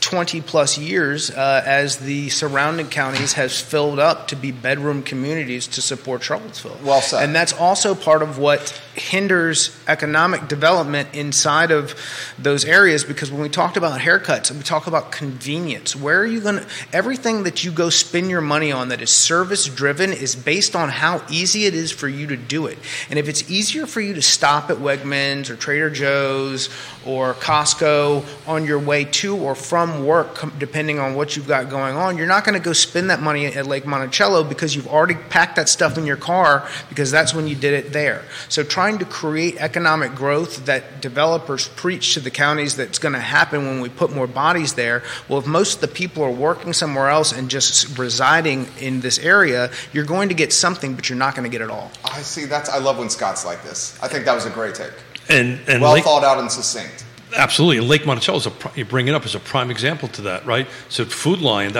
20-plus years as the surrounding counties has filled up to be bedroom communities to support Charlottesville. Well said. And that's also part of what hinders economic development inside of those areas, because when we talked about haircuts and we talk about convenience, where are you going to – everything that you go spend your money on that is service-driven is based on how easy it is for you to do it. And if it's easier for you to stop at Wegmans or Trader Joe's or Costco on your way to or from work, depending on what you've got going on, you're not going to go spend that money at Lake Monticello because you've already packed that stuff in your car because that's when you did it there. So try trying to create economic growth that developers preach to the counties that's going to happen when we put more bodies there. Well, if most of the people are working somewhere else and just residing in this area, you're going to get something, but you're not going to get it all. I see. I love when Scott's like this. I think that was a great take. And well thought out and succinct. Absolutely. And Lake Monticello, you bring it up, is a prime example to that, right? So that food lion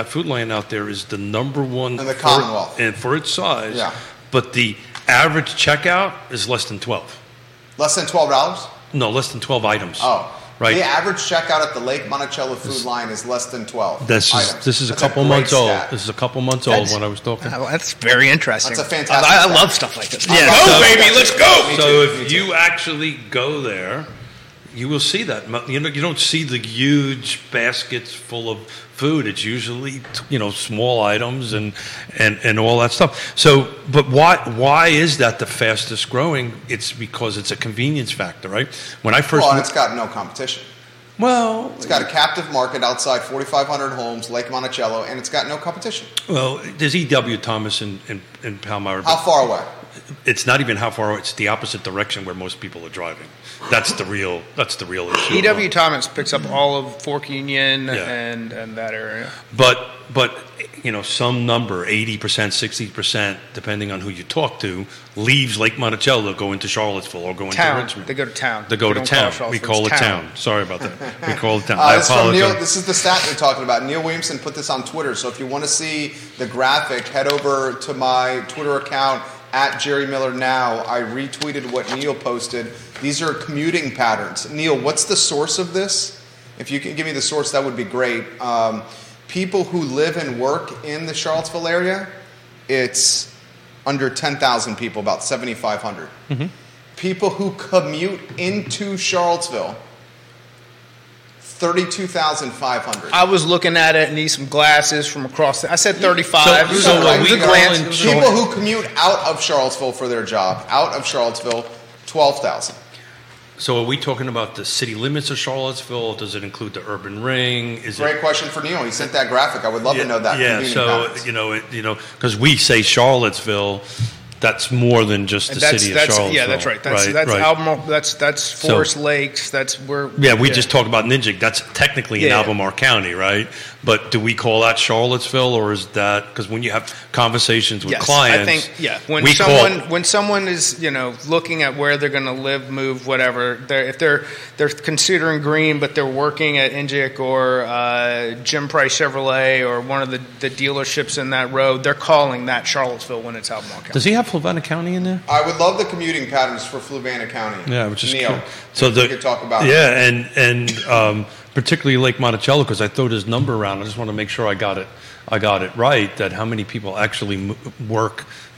out there is the number one. And the Commonwealth. And for its size. Yeah. But the average checkout is less than 12. Less than $12? No, less than 12 items. Oh. Right. The average checkout at the Lake Monticello food line is less than 12. This is a couple months old when I was talking. Well, that's very interesting. That's a fantastic I love stuff like this. Yeah, go, baby, let's go. So if you actually go there, you will see that. You know, you don't see the huge baskets full of food. It's usually, small items and all that stuff. So, but why is that the fastest growing? It's because it's a convenience factor, right? When I first it's got no competition. Well, it's got a captive market outside 4,500 homes, Lake Monticello, and it's got no competition. Well, there's E.W. Thomas in Palmyra. How far away? It's not even how far. It's the opposite direction where most people are driving. That's the real issue. E.W. Thomas picks up all of Fork Union and that area. But some number, 80%, 60%, depending on who you talk to, leaves Lake Monticello, go into Charlottesville or go into Richmond. They go to town. We call it town. Sorry about that. We call it town. I apologize. This is the stat they're talking about. Neil Williamson put this on Twitter. So if you want to see the graphic, head over to my Twitter account. At Jerry Miller Now, I retweeted what Neil posted. These are commuting patterns. Neil, what's the source of this? If you can give me the source, that would be great. People who live and work in the Charlottesville area, it's under 10,000 people, about 7,500. Mm-hmm. People who commute into Charlottesville, 32,500. I was looking at it and need some glasses from across. I said 35. People who commute out of Charlottesville for their job, 12,000. So are we talking about the city limits of Charlottesville? Does it include the urban ring? Great question for Neil. He sent that graphic. I would love to know that. Yeah. So because we say Charlottesville. That's more than just the city of Charlottesville. Yeah, that's right. That's Albemarle. That's Forest Lakes. That's where. Yeah, we just talked about Ninjik. That's technically in Albemarle County, right? But do we call that Charlottesville, or is that because when you have conversations with clients? I think when someone is looking at where they're going to live, move, whatever. If they're considering green, but they're working at Ninjik or Jim Price Chevrolet or one of the dealerships in that road, they're calling that Charlottesville when it's Albemarle County. Does he have Fluvanna County in there? I would love the commuting patterns for Fluvanna County. Yeah, which is Neil. Cool. So we could talk about and particularly Lake Monticello, because I throw this number around. I just want to make sure I got it right. That how many people actually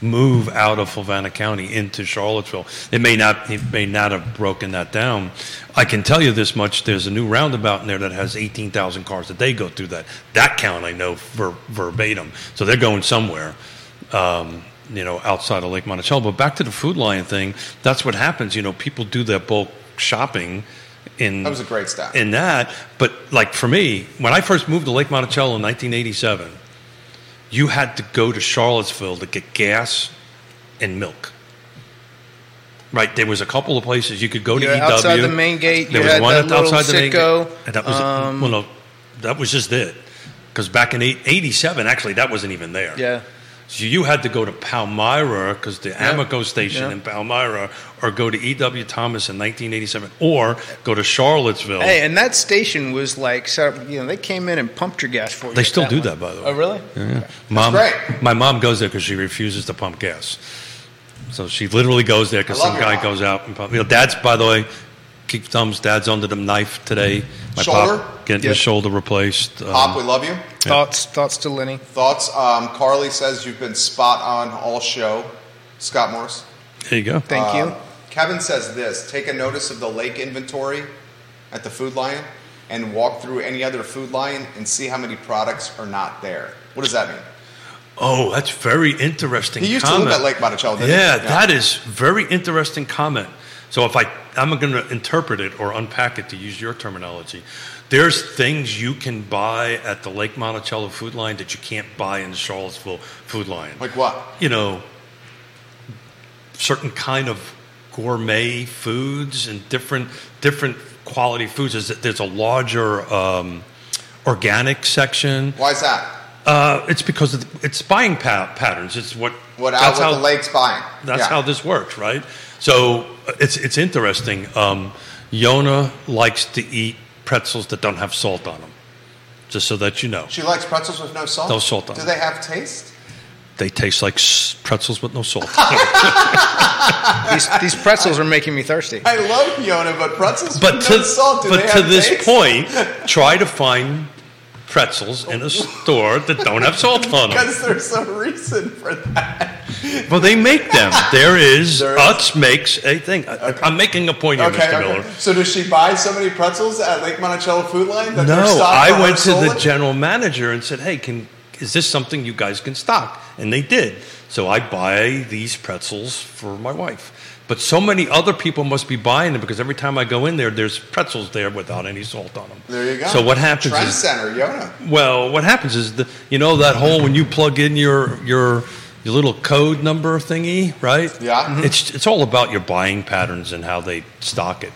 move out of Fluvanna County into Charlottesville? It may not have broken that down. I can tell you this much: there's a new roundabout in there that has 18,000 cars a day go through that. That count I know verbatim. So they're going somewhere. Outside of Lake Monticello. But back to the food line thing, that's what happens. People do their bulk shopping that was a great stat. In that. But like for me, when I first moved to Lake Monticello in 1987, you had to go to Charlottesville to get gas and milk. Right, there was a couple of places you could go to E.W. Outside the main gate, there was one outside the main gate. And that was that was just it. Because back in 87, actually, that wasn't even there. Yeah. So you had to go to Palmyra because the Amoco station in Palmyra, or go to E.W. Thomas in 1987, or go to Charlottesville. Hey, and that station was like, they came in and pumped your gas for you. They still do that, by the way. Oh, really? Yeah. Okay. My mom goes there because she refuses to pump gas. So she literally goes there because some guy goes out and pumps. Dad's, by the way, keep thumbs. Dad's under the knife today. My shoulder? Pop getting his shoulder replaced. Pop, we love you. Thoughts to Lenny. Thoughts. Carly says you've been spot on all show. Scott Morris. There you go. Thank you. Kevin says this. Take a notice of the lake inventory at the Food Lion and walk through any other Food Lion and see how many products are not there. What does that mean? Oh, that's very interesting. He used to live at Lake Monticello, didn't he? Yeah, that is very interesting comment. So if I'm going to interpret it or unpack it, to use your terminology, there's things you can buy at the Lake Monticello food line that you can't buy in the Charlottesville food line. Like what? Certain kind of gourmet foods and different quality foods. There's a larger organic section. Why is that? It's because it's buying patterns. It's what the lake's buying. That's how this works, right? So it's interesting. Yona likes to eat pretzels that don't have salt on them, just so that you know. She likes pretzels with no salt? No salt on them. Do they have taste? They taste like pretzels with no salt. These pretzels are making me thirsty. I love Yona, but pretzels with no salt, do they have taste? But to this point, try to find pretzels in a store that don't have salt on them. Because there's some reason for that. Well, they make them. There is. Utz makes a thing. Okay. I'm making a point here, Mr. Miller. So does she buy so many pretzels at Lake Monticello Food Line? That no, I went to the general manager and said, hey, is this something you guys can stock? And they did. So I buy these pretzels for my wife. But so many other people must be buying them because every time I go in there, there's pretzels there without any salt on them. There you go. So what happens Trend is... Trend Center, Yona. Well, what happens is, that hole when you plug in your little code number thingy, right? Yeah. Mm-hmm. It's all about your buying patterns and how they stock it.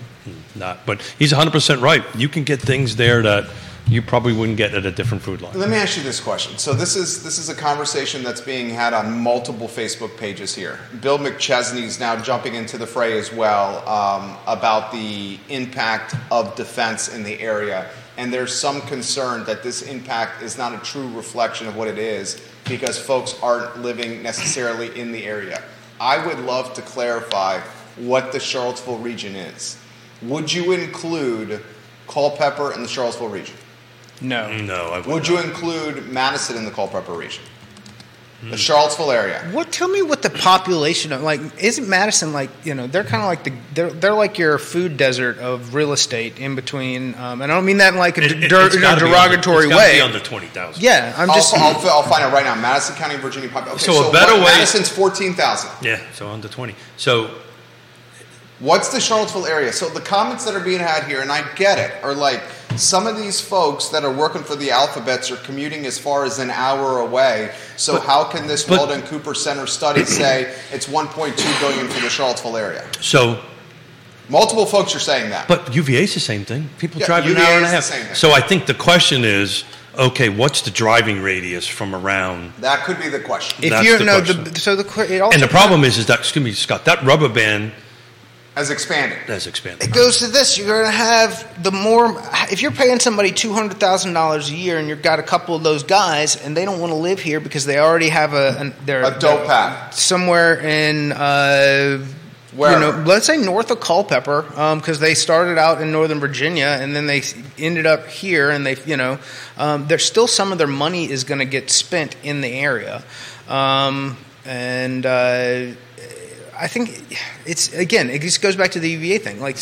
But he's 100% right. You can get things there that you probably wouldn't get at a different food line. Let me ask you this question. So this is a conversation that's being had on multiple Facebook pages here. Bill McChesney is now jumping into the fray as well about the impact of defense in the area. And there's some concern that this impact is not a true reflection of what it is because folks aren't living necessarily in the area. I would love to clarify what the Charlottesville region is. Would you include Culpeper in the Charlottesville region? No, I wouldn't. Would you include Madison in the Culpeper region? The Charlottesville area. Tell me what the population of isn't Madison they're kind of like they're like your food desert of real estate in between and I don't mean that in derogatory way. It's gotta be under 20,000. Yeah, I'll find out right now. Madison County, Virginia population. Okay, so a better way. Madison's 14,000. Yeah, so under 20. So what's the Charlottesville area? So the comments that are being had here, and I get it, are like, some of these folks that are working for the alphabets are commuting as far as an hour away. So how can this Weldon Cooper Center study say it's 1.2 billion for the Charlottesville area? So multiple folks are saying that. But UVA is the same thing. People drive UVA an hour and a half. So I think the question is, okay, what's the driving radius from around? That could be the question. And the problem is that, excuse me, Scott, that rubber band has expanded. It goes to this. You're going to have if you're paying somebody $200,000 a year and you've got a couple of those guys and they don't want to live here because they already have their dope path somewhere in let's say north of Culpeper, because they started out in Northern Virginia and then they ended up here, and there's still some of their money is going to get spent in the area, I think it just goes back to the UVA thing. Like,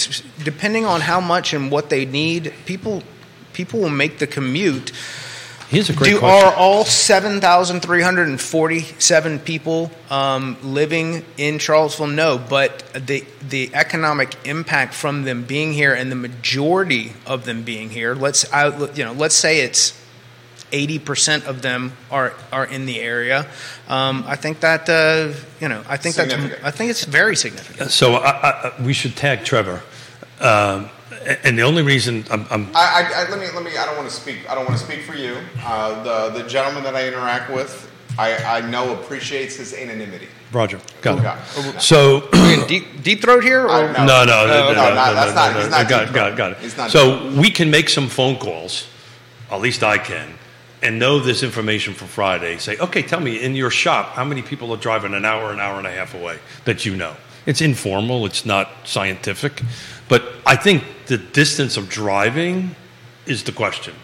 depending on how much and what they need, people will make the commute. Here's a great question. Are all 7,347 people living in Charlottesville? No, but the economic impact from them being here, and the majority of them being here, let's say it's 80% of them are in the area. I think it's very significant. So we should tag Trevor. And the only reason I don't want to speak. I don't want to speak for you. The gentleman that I interact with, I know appreciates his anonymity. Roger, got it. So deep throat here? Or? No, that's not. So we can make some phone calls. At least I can. And know this information for Friday. Say, okay, tell me, in your shop, how many people are driving an hour and a half away that you know? It's informal. It's not scientific. But I think the distance of driving is the question,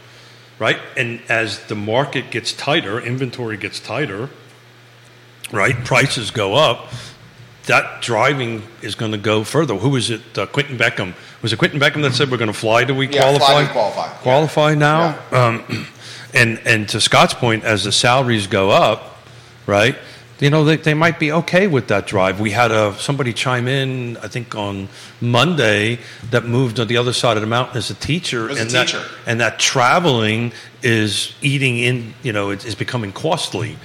right? And as the market gets tighter, inventory gets tighter, right, prices go up, that driving is going to go further. Who is it? Quentin Beckham. Was it Quentin Beckham that said we're going to fly? Do we qualify? Yeah, fly to qualify. Qualify now? Yeah. And to Scott's point, as the salaries go up, right, they might be okay with that drive. We had somebody chime in, I think, on Monday that moved on the other side of the mountain as a teacher. That traveling is eating in, it's becoming costly.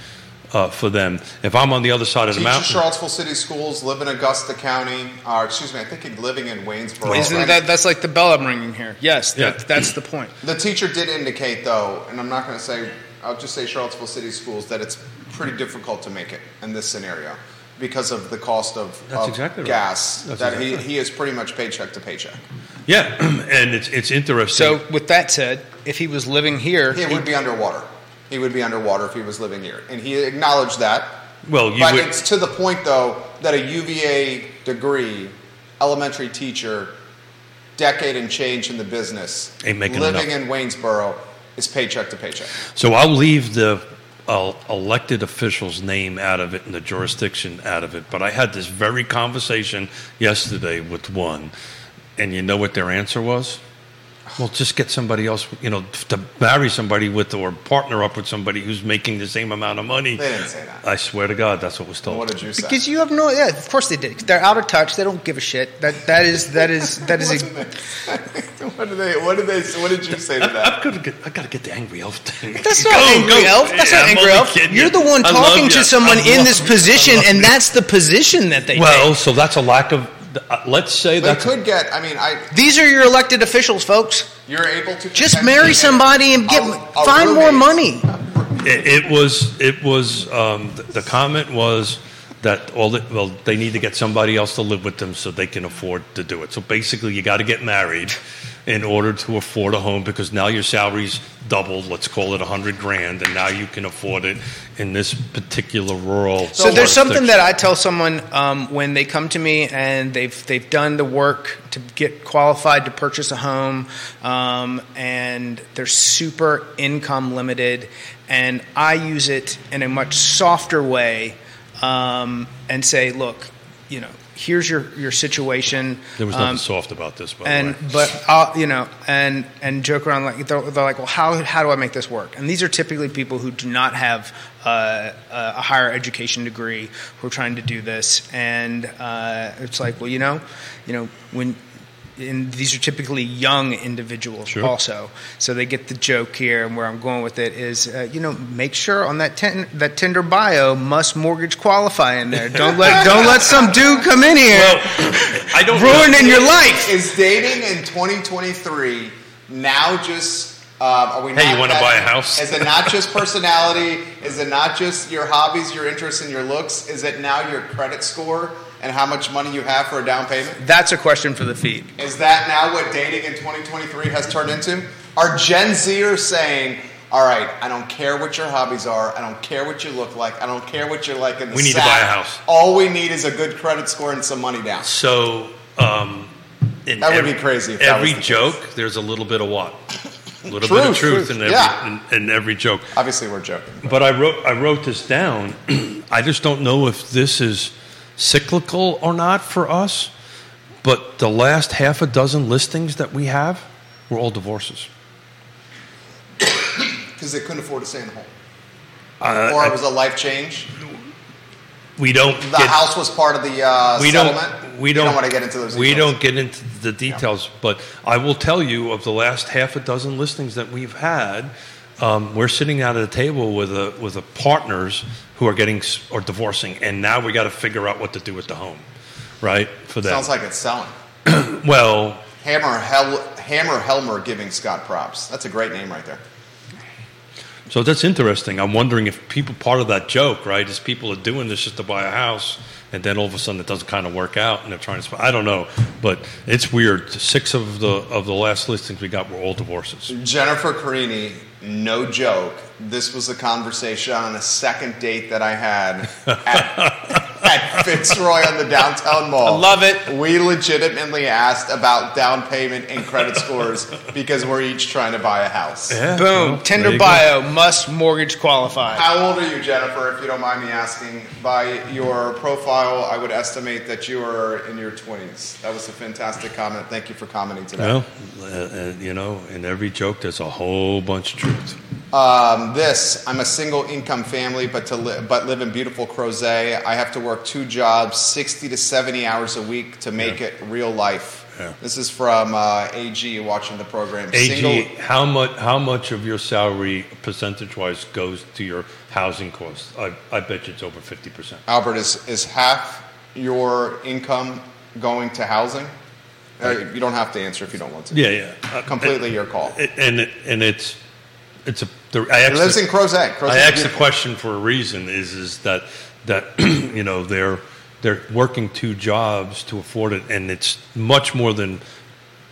for them. If I'm on the other side of the mountain. Charlottesville City Schools, live in Augusta County, I think he's living in Waynesboro. Isn't that's like the bell I'm ringing here. Yes, that's the point. The teacher did indicate, though, and I'm not going to say, I'll just say Charlottesville City Schools, that it's pretty difficult to make it in this scenario because of the cost of gas, right. He is pretty much paycheck to paycheck. Yeah, and it's interesting. So with that said, if he was living here... He would be underwater. He would be underwater if he was living here. And he acknowledged that. Well, but it's to the point, though, that a UVA degree, elementary teacher, decade and change in the business, living in Waynesboro is paycheck to paycheck. So I'll leave the elected official's name out of it and the jurisdiction out of it. But I had this very conversation yesterday with one. And you know what their answer was? Well, just get somebody else, to marry somebody with or partner up with somebody who's making the same amount of money. They didn't say that. I swear to God, that's what was told. What did you say? Because you have no, yeah, of course they did. They're out of touch. They don't give a shit. That is. What did you say to that? I got to get the angry elf thing. That's not angry elf. That's not angry elf. You're the one talking to someone in this position, and that's the position that they take. Well, so that's a lack of. Let's say that could get. These are your elected officials, folks. You're able to just marry somebody and find more money. It was. The comment was that they need to get somebody else to live with them so they can afford to do it. So basically, you got to get married in order to afford a home because now your salary's doubled. Let's call it $100,000, and now you can afford it in this particular rural. So there's something that I tell someone when they come to me and they've done the work to get qualified to purchase a home, and they're super income limited, and I use it in a much softer way and say, look, here's your situation. There was nothing soft about this, by the way. But I'll, and joke around like they're like, well, how do I make this work? And these are typically people who do not have a higher education degree who are trying to do this, and it's like, well, when. And these are typically young individuals also. So they get the joke here, and where I'm going with it is, make sure on that Tinder bio must mortgage qualify in there. Don't let some dude come in here ruining your life. Is dating in 2023 now just... you want to buy a house? Is it not just personality? Is it not just your hobbies, your interests, and your looks? Is it now your credit score? And how much money you have for a down payment? That's a question for the feed. Is that now what dating in 2023 has turned into? Are Gen Zers saying, all right, I don't care what your hobbies are. I don't care what you look like. I don't care what you're like in the sack. We need to buy a house. All we need is a good credit score and some money down. So that would be crazy. Every joke, there's a little bit of what? A little bit of truth in every joke. Obviously, we're joking. But I wrote this down. I just don't know if this is... cyclical or not for us, but the last half a dozen listings that we have were all divorces. Because they couldn't afford to stay in the home. Or it was a life change. We don't. The house was part of the settlement. We don't want to get into those details. We don't get into the details, but I will tell you of the last half a dozen listings that we've had, we're sitting out at a table with a partners who are getting or divorcing, and now we got to figure out what to do with the home, right? For that, sounds like it's selling. Well, Hammer Helmer giving Scott props. That's a great name right there. So that's interesting. I'm wondering if people part of that joke, right, is people are doing this just to buy a house, and then all of a sudden it doesn't kind of work out, and they're trying to. I don't know, but it's weird. 6 of the last listings we got were all divorces. Jennifer Carini, no joke. This was a conversation on a second date that I had at Fitzroy on the downtown mall. I love it. We legitimately asked about down payment and credit scores because we're each trying to buy a house. Yeah. Boom. Well, Tinder bio must mortgage qualify. How old are you, Jennifer, if you don't mind me asking? By your profile, I would estimate that you are in your 20s. That was a fantastic comment. Thank you for commenting today. Well, in every joke, there's a whole bunch of truth. I'm a single income family, but live in beautiful Crozet. I have to work 2 jobs, 60 to 70 hours a week to make it real life. Yeah. This is from AG watching the program. AG, how much of your salary percentage-wise goes to your housing costs? I bet you it's over 50%. Albert, is half your income going to housing? You don't have to answer if you don't want to. Yeah. Completely your call. It lives in Crozet. I asked the question for a reason. Is that you know, they're working two jobs to afford it, and it's much more than.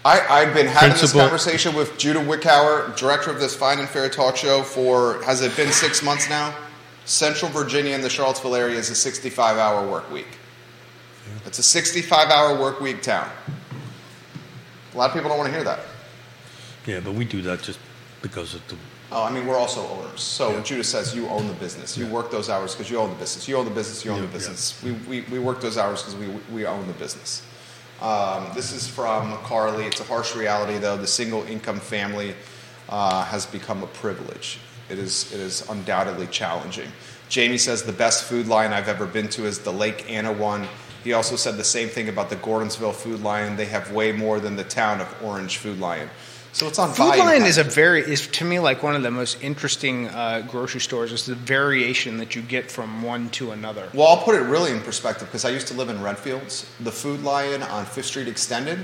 I've been having principal. This conversation with Judah Wickauer, director of this Fine and Fair talk show, for has it been 6 months now? Central Virginia and the Charlottesville area is a 65-hour work week. Yeah. It's a 65-hour work week town. A lot of people don't want to hear that. Yeah, but we do that just because of the. Oh, I mean, we're also owners. So yeah. Judah says you own the business. You work those hours because you own the business. You own the business. You own the business. Yeah. We work those hours because we own the business. This is from Carly. It's a harsh reality, though. The single income family has become a privilege. It is undoubtedly challenging. Jamie says the best food line I've ever been to is the Lake Anna one. He also said the same thing about the Gordonsville Food Lion. They have way more than the town of Orange Food Lion. So it's on Food Lion is to me like one of the most interesting grocery stores. It's the variation that you get from one to another. Well, I'll put it really in perspective because I used to live in Redfields. The Food Lion on Fifth Street Extended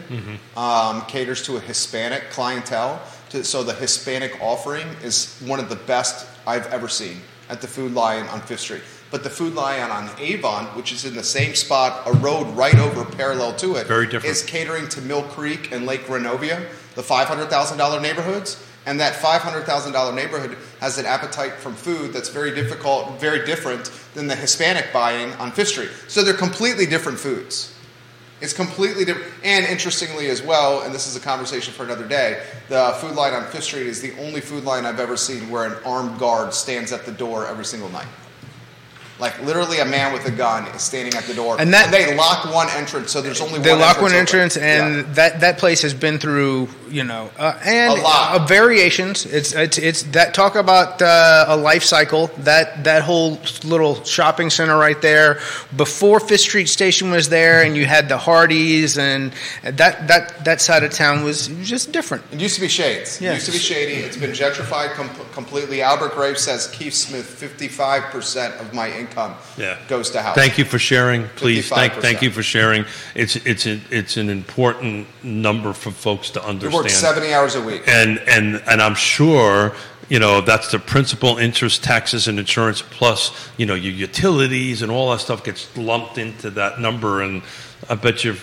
caters to a Hispanic clientele. So the Hispanic offering is one of the best I've ever seen at the Food Lion on Fifth Street. But the Food Lion on Avon, which is in the same spot, a road right over parallel to it, very different, is catering to Mill Creek and Lake Renobia, the $500,000 neighborhoods. And that $500,000 neighborhood has an appetite from food that's very different than the Hispanic buying on Fifth Street. So they're completely different foods. It's completely different. And interestingly as well, and this is a conversation for another day, the Food Lion on Fifth Street is the only Food Lion I've ever seen where an armed guard stands at the door every single night. Like literally, a man with a gun is standing at the door, and they lock one entrance, so there's only one. They lock one entrance, and that place has been through, you know, and a lot of variations. It's that talk about a life cycle. That whole little shopping center right there before Fifth Street Station was there, and you had the Hardee's, and that side of town was just different. It used to be Shades. Yeah. It used to be shady. It's been gentrified completely. Albert Graves says Keith Smith, 55% of my income goes to housing. Thank you for sharing. Please, thank you for sharing. It's an important number for folks to understand. You work 70 hours a week, and I'm sure you know that's the principal, interest, taxes, and insurance, plus you know your utilities and all that stuff gets lumped into that number. And I bet you,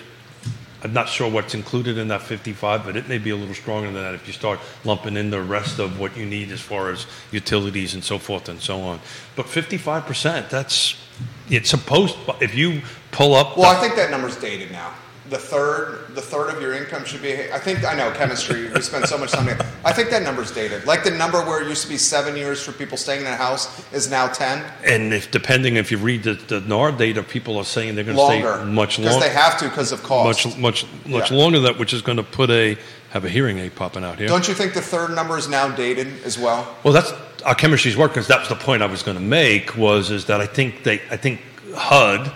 I'm not sure what's included in that 55, but it may be a little stronger than that if you start lumping in the rest of what you need as far as utilities and so forth and so on. But 55%, if you pull up. Well, I think that number's dated now. The third of your income should be, chemistry, we spend so much time here. I think that number's dated. Like the number where it used to be 7 years for people staying in a house is now 10. And if you read the NAR data, people are saying they're going to stay much longer. Because they have to because of cost. Much longer than that, which is going to have a hearing aid popping out here. Don't you think the third number is now dated as well? Well, that's our chemistry's work, because that's the point I was going to make is that I think HUD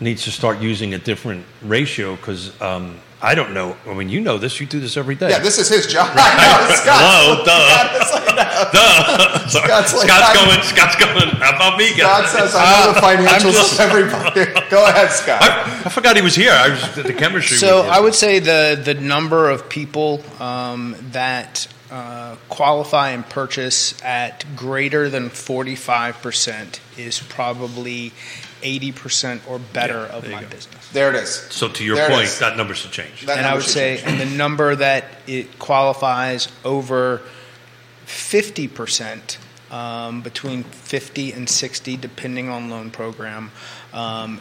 needs to start using a different ratio because I don't know. I mean, you know this. You do this every day. Yeah, this is his job. Right. I know, Scott's Scott's going. How about me? Scott says, I know the financials of everybody. Go ahead, Scott. I forgot he was here. I was at the chemistry. So I would say the number of people that qualify and purchase at greater than 45% is probably 80% or better of my business. There it is. So to your point, that number should change. And I would say, and the number that it qualifies over 50%, between 50 and 60, depending on loan program,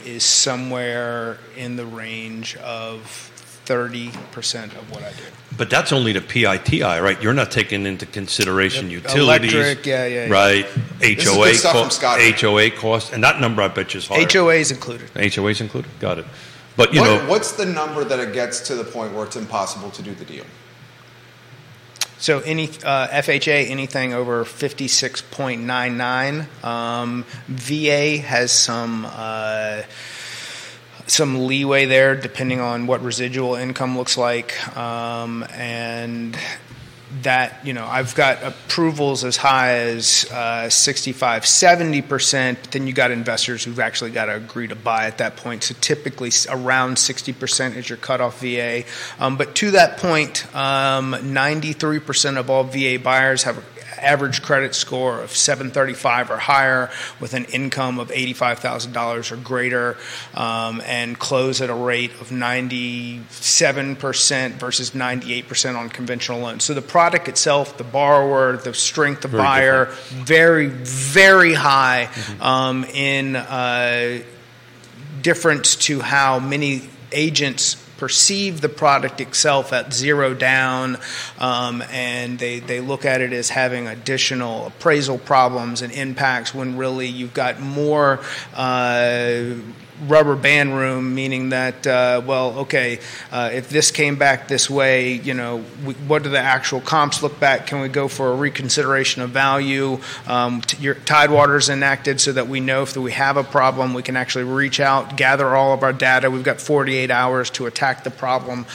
is somewhere in the range of 30% of what I do. But that's only the PITI, right? You're not taking into consideration utilities, electric, right? HOA cost, and that number I bet you is higher. HOA is included. Got it. But what's the number that it gets to the point where it's impossible to do the deal? So any FHA, anything over 56.99. VA has some. some leeway there depending on what residual income looks like, and that, you know, I've got approvals as high as 65, 70%, but then you got investors who've actually got to agree to buy at that point. So typically around 60% is your cutoff VA. But to that point, 93% of all VA buyers have an average credit score of 735 or higher with an income of $85,000 or greater, and close at a rate of 97% versus 98% on conventional loans. So the product itself, the borrower, the strength of buyer, very, very high in difference to how many agents perceive the product itself at zero down, and they look at it as having additional appraisal problems and impacts when really you've got more rubber band room, meaning that, if this came back this way, you know, what do the actual comps look back? Can we go for a reconsideration of value? Your Tidewater's enacted so that we know if we have a problem, we can actually reach out, gather all of our data. We've got 48 hours to attack the problem.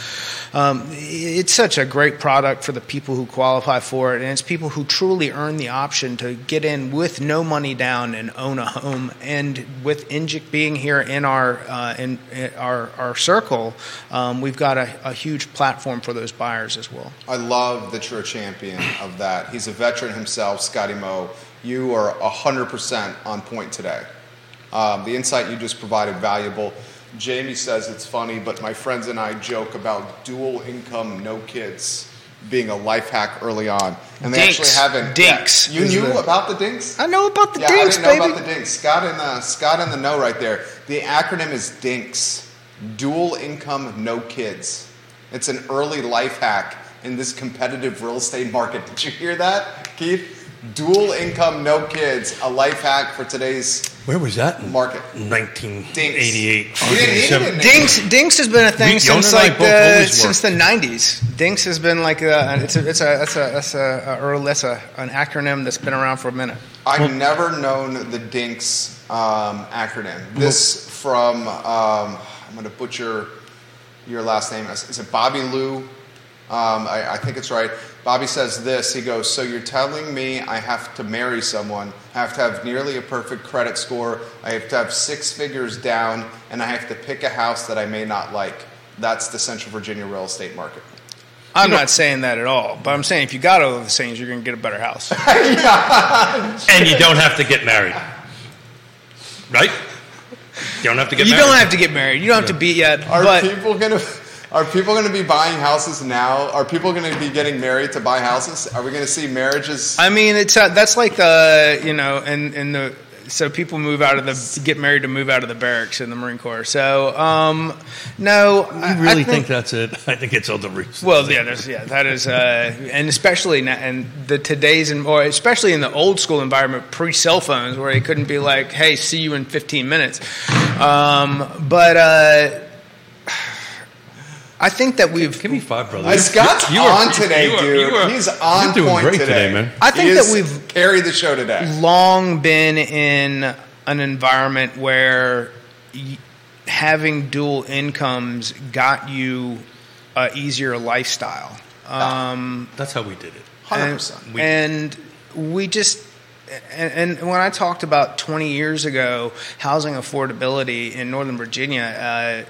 It's such a great product for the people who qualify for it, and it's people who truly earn the option to get in with no money down and own a home. And with NGIC being here in our circle, we've got a huge platform for those buyers as well. I love that you're a champion of that. He's a veteran himself, Scotty Moe. You are 100% on point today. The insight you just provided, valuable. Jamie says it's funny, but my friends and I joke about dual income, no kids being a life hack early on. And they actually haven't. Dinks. Yeah. You knew about the dinks? I know about the dinks, baby. I didn't know about the dinks. Scott in the know right there. The acronym is DINKS, dual income, no kids. It's an early life hack in this competitive real estate market. Did you hear that, Keith? Dual income, no kids, a life hack for today's market. Where was that? Market. 1988. Dinks has been a thing since the 90s. Dinks has been like an acronym that's been around for a minute. I've never known the Dinks acronym. This from I'm going to butcher your last name. Is it Bobby Lou? I think it's right. Bobby says this. He goes, so you're telling me I have to marry someone, I have to have nearly a perfect credit score, I have to have six figures down, and I have to pick a house that I may not like. That's the Central Virginia real estate market. I'm not saying that at all, but I'm saying if you got all of those things, you're going to get a better house. And you don't have to get married. Right? You don't have to get married. You don't have to get married. You don't have to be yet. Are people going to be buying houses now? Are people going to be getting married to buy houses? Are we going to see marriages? I mean, that's like the, you know, and the, so people get married to move out of the barracks in the Marine Corps. So, no. I really think that's it. I think it's other reasons. Well, that is, and especially now, and the today's, or especially in the old school environment, pre-cell phones, where it couldn't be like, hey, see you in 15 minutes. I think that we've... Give me five, brother. Scott's on today, dude. He's on point today, man. I think that we've carried the show today. Long been in an environment where having dual incomes got you an easier lifestyle. That's how we did it. 100%. And when I talked about 20 years ago, housing affordability in Northern Virginia,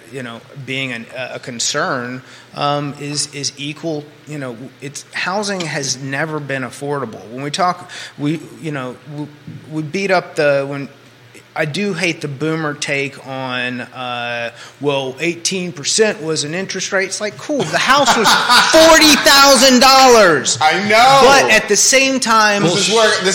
being a concern, is equal. You know, it's housing has never been affordable. When we talk, we beat up I do hate the boomer take on, 18% was an interest rate. It's like, cool, the house was $40,000. I know. But at the same time... This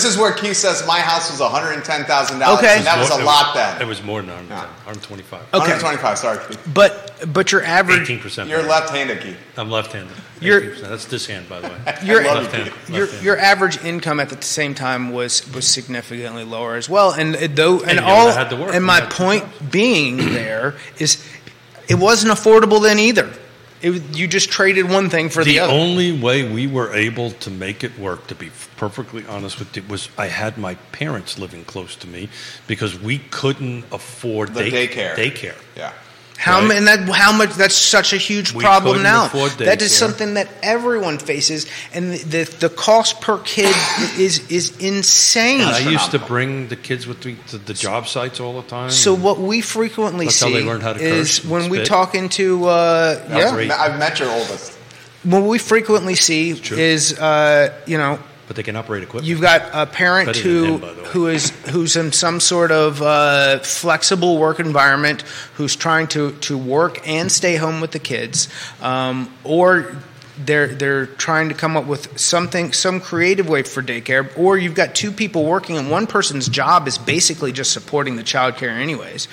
is where Keith says my house was $110,000. Okay. And that was a lot then. It was more than 125. Okay. 125, sorry, Keith. But your average... 18%. You're left-handed, Keith. I'm left-handed. That's this hand, by the way. Your average income at the same time was significantly lower as well, my point being it wasn't affordable then either. You just traded one thing for the other. The only way we were able to make it work, to be perfectly honest with you, was I had my parents living close to me because we couldn't afford the daycare. Yeah. How much? That's such a huge problem now. That is something that everyone faces, and the cost per kid is insane. I used to bring the kids with me to the job sites all the time. So what we frequently I've met your oldest. What we frequently see is But they can operate equipment. You've got a parent who's in some sort of flexible work environment, who's trying to work and stay home with the kids, or they're trying to come up with some creative way for daycare, or you've got two people working and one person's job is basically just supporting the child care anyways.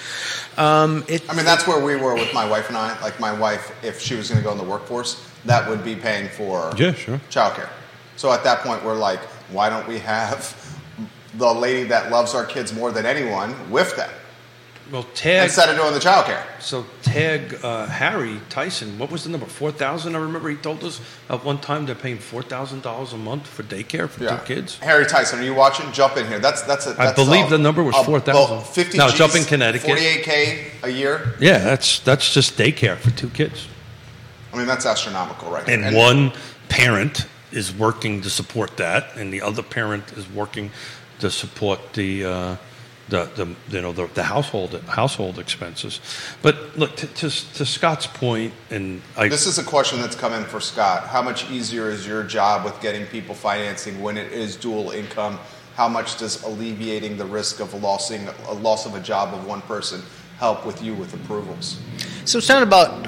That's where we were with my wife and I. Like my wife, if she was going to go in the workforce, that would be paying for child care. So at that point, we're like, why don't we have the lady that loves our kids more than anyone with them? Well, instead of doing the childcare. So tag Harry Tyson. What was the number? 4,000. I remember he told us at one time they're paying $4,000 a month for daycare for two kids. Harry Tyson, are you watching? Jump in here. I believe the number was 4,000. No, jump in Connecticut. 48K a year. Yeah, that's just daycare for two kids. I mean, that's astronomical, right? And one parent is working to support that, and the other parent is working to support the household expenses. But look, to Scott's point, this is a question that's come in for Scott. How much easier is your job with getting people financing when it is dual income? How much does alleviating the risk of loss of a job of one person help with you with approvals? So it's not about...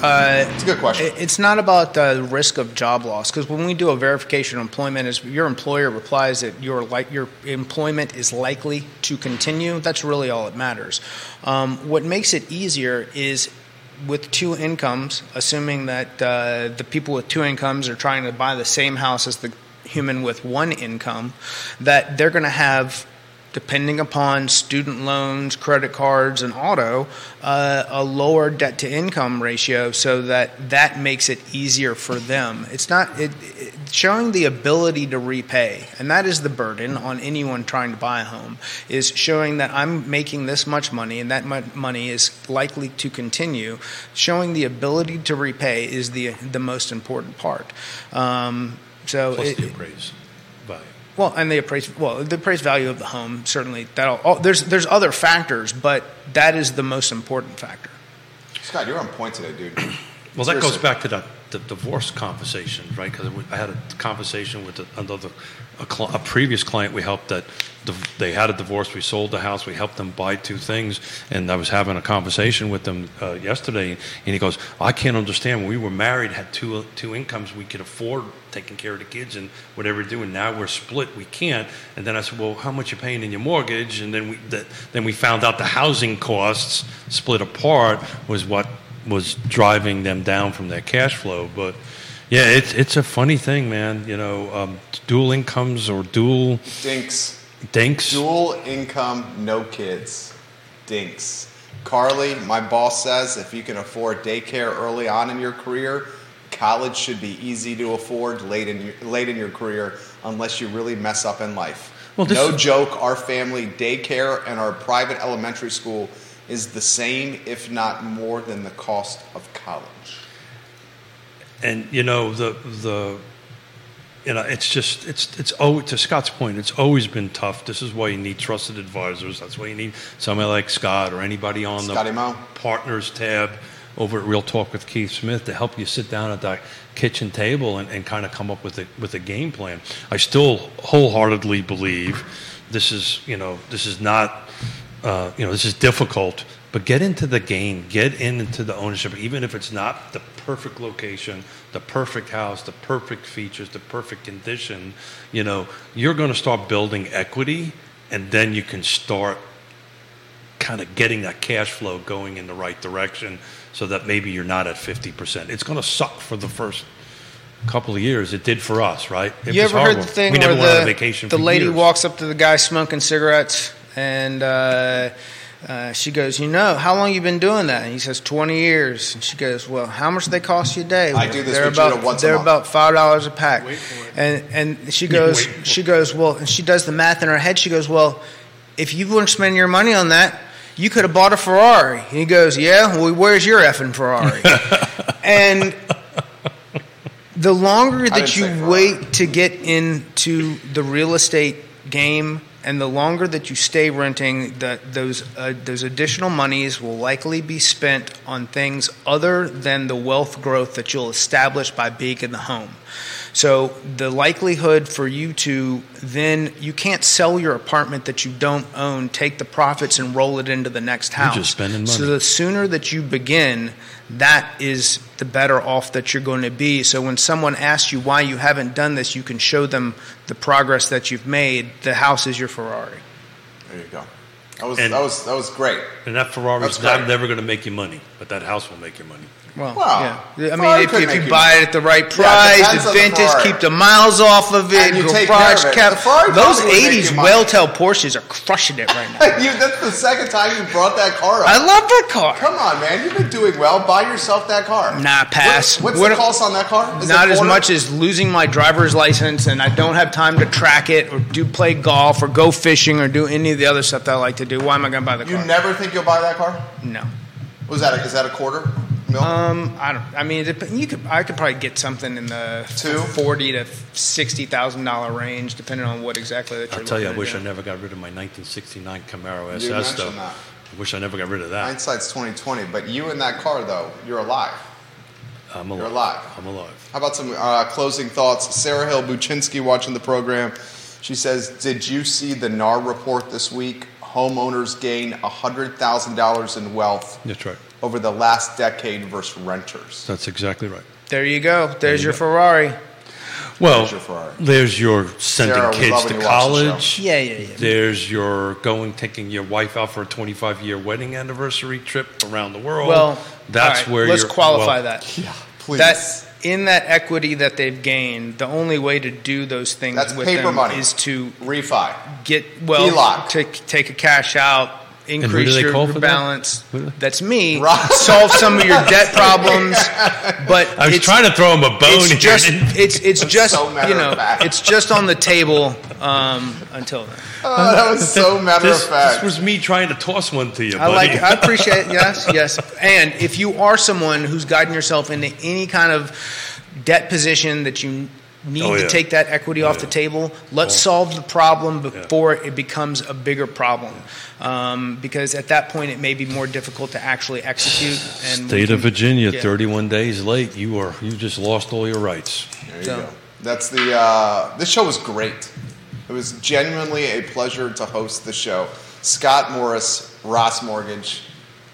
it's a good question. It's not about the risk of job loss, because when we do a verification of employment, is your employer replies that your employment is likely to continue. That's really all that matters. What makes it easier is with two incomes, assuming that the people with two incomes are trying to buy the same house as the human with one income, that they're going to have... depending upon student loans, credit cards, and auto, a lower debt-to-income ratio, so that makes it easier for them. It's not showing the ability to repay, and that is the burden on anyone trying to buy a home, is showing that I'm making this much money and that much money is likely to continue. Showing the ability to repay is the most important part. Plus the appraised value. Well, and the appraised value of the home, certainly. There's other factors, but that is the most important factor. Scott, you're on point today, dude. Well, that goes back to the divorce conversation, right? Because I had a conversation with a previous client we helped that they had a divorce. We sold the house. We helped them buy two things. And I was having a conversation with them yesterday, and he goes, I can't understand. When we were married, had two incomes. We could afford taking care of the kids and whatever we do, and now we're split. We can't. And then I said, well, how much are you paying in your mortgage? And then we found out the housing costs split apart was what was driving them down from their cash flow. But yeah, it's a funny thing, man. You know, dual incomes or dual dinks. Dual income, no kids, dinks. Carly, my boss says if you can afford daycare early on in your career, college should be easy to afford late in your career, unless you really mess up in life. Well, no joke. Our family daycare and our private elementary school is the same, if not more, than the cost of college. And it's just it's always, to Scott's point, it's always been tough. This is why you need trusted advisors. That's why you need somebody like Scott or anybody on Scotty Moe partners tab over at Real Talk with Keith Smith to help you sit down at that kitchen table and kind of come up with a game plan. I still wholeheartedly believe this is difficult, but get into the game, get into the ownership, even if it's not the perfect location, the perfect house, the perfect features, the perfect condition. You're going to start building equity, and then you can start kind of getting that cash flow going in the right direction so that maybe you're not at 50%. It's going to suck for the first couple of years. It did for us, right? You ever heard the thing where the lady walks up to the guy smoking cigarettes? And she goes, how long you been doing that? And he says, 20 years. And she goes, well, how much do they cost you a day? I do this with Judah once a month. They're about $5 a pack. Wait for it. And she goes, well, and she does the math in her head. She goes, well, if you wouldn't spend your money on that, you could have bought a Ferrari. And he goes, yeah, well, where's your effing Ferrari? And the longer that you wait to get into the real estate game, and the longer that you stay renting, those additional monies will likely be spent on things other than the wealth growth that you'll establish by being in the home. So the likelihood for you to then, you can't sell your apartment that you don't own, take the profits and roll it into the next house. You're just spending money. So the sooner that you begin, that is the better off that you're going to be. So when someone asks you why you haven't done this, you can show them the progress that you've made. The house is your Ferrari. There you go. That was great. And that Ferrari's not never going to make you money, but that house will make you money. Well, yeah. I mean, if you buy it at the right price, the vintage, keep the miles off of it, and you take care of it. Those 80s Welltel Porsches are crushing it right now. That's the second time you brought that car up. I love that car. Come on, man. You've been doing well. Buy yourself that car. Nah, pass. What's the cost on that car? Not as much as losing my driver's license, and I don't have time to track it or play golf or go fishing or do any of the other stuff that I like to do. Why am I going to buy the car? You never think you'll buy that car? No. Is that a quarter? Milk? I don't. I mean, I could probably get something in the $40,000 to $60,000 range, depending on what exactly that you're. I'll tell you, I wish I never got rid of my 1969 Camaro SS though. I wish I never got rid of that. Hindsight's 20/20, but you in that car though, you're alive. I'm alive. You're alive. I'm alive. How about some closing thoughts? Sarah Hill Buchinski watching the program. She says, "Did you see the NAR report this week? Homeowners gain $100,000 in wealth." That's right. Over the last decade versus renters. That's exactly right. There you go. There's your Ferrari. Well, there's your sending Sarah, kids to college. Yeah. There's your taking your wife out for a 25-year wedding anniversary trip around the world. Well, that's all right, where let's qualify that. Yeah, please. In that equity that they've gained, the only way to do those things with paper them money. Is to refi, to take a cash out. Increase your balance. That's me. Solve some of your debt problems. But I was trying to throw him a bone. It's just on the table until then. Oh, that was so matter of fact. This was me trying to toss one to you, buddy. I appreciate it. Yes. And if you are someone who's gotten yourself into any kind of debt position that you need to take that equity off the table, let's solve the problem before it becomes a bigger problem. Because at that point, it may be more difficult to actually execute. And State of Virginia, 31 days late, you just lost all your rights. There you go. That's this show was great. It was genuinely a pleasure to host the show. Scott Morris, Ross Mortgage.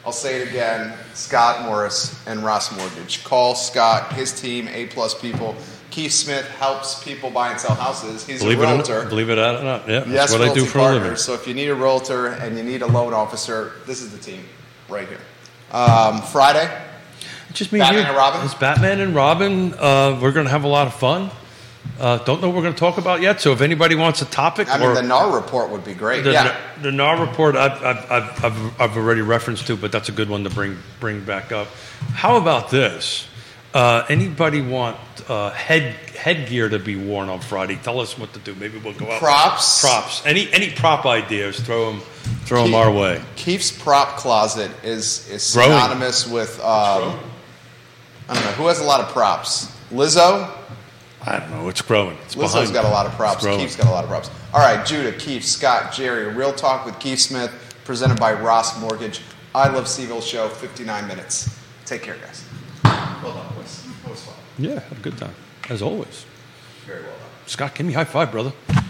I'll say it again, Scott Morris and Ross Mortgage. Call Scott, his team, A-plus people. Keith Smith helps people buy and sell houses. He's a realtor. Believe it or not, yeah, that's what I do for a living. So if you need a realtor and you need a loan officer, this is the team right here. Friday, just me Batman and Robin. It's Batman and Robin. We're going to have a lot of fun. Don't know what we're going to talk about yet, so if anybody wants a topic. The NAR report would be great. The NAR report I've already referenced to, but that's a good one to bring back up. How about this? Anybody want headgear to be worn on Friday? Tell us what to do. Maybe we'll go out. Props. Any prop ideas? Throw them our way. Keith's prop closet is synonymous with I don't know who has a lot of props. Lizzo. I don't know. It's growing. Lizzo's got a lot of props. Keith's got a lot of props. All right, Judah, Keith, Scott, Jerry. Real Talk with Keith Smith, presented by Ross Mortgage. I Love Seagull Show. 59 minutes. Take care, guys. Well done, boys. That was fun. Yeah, had a good time, as always. Very well done. Scott, give me a high five, brother.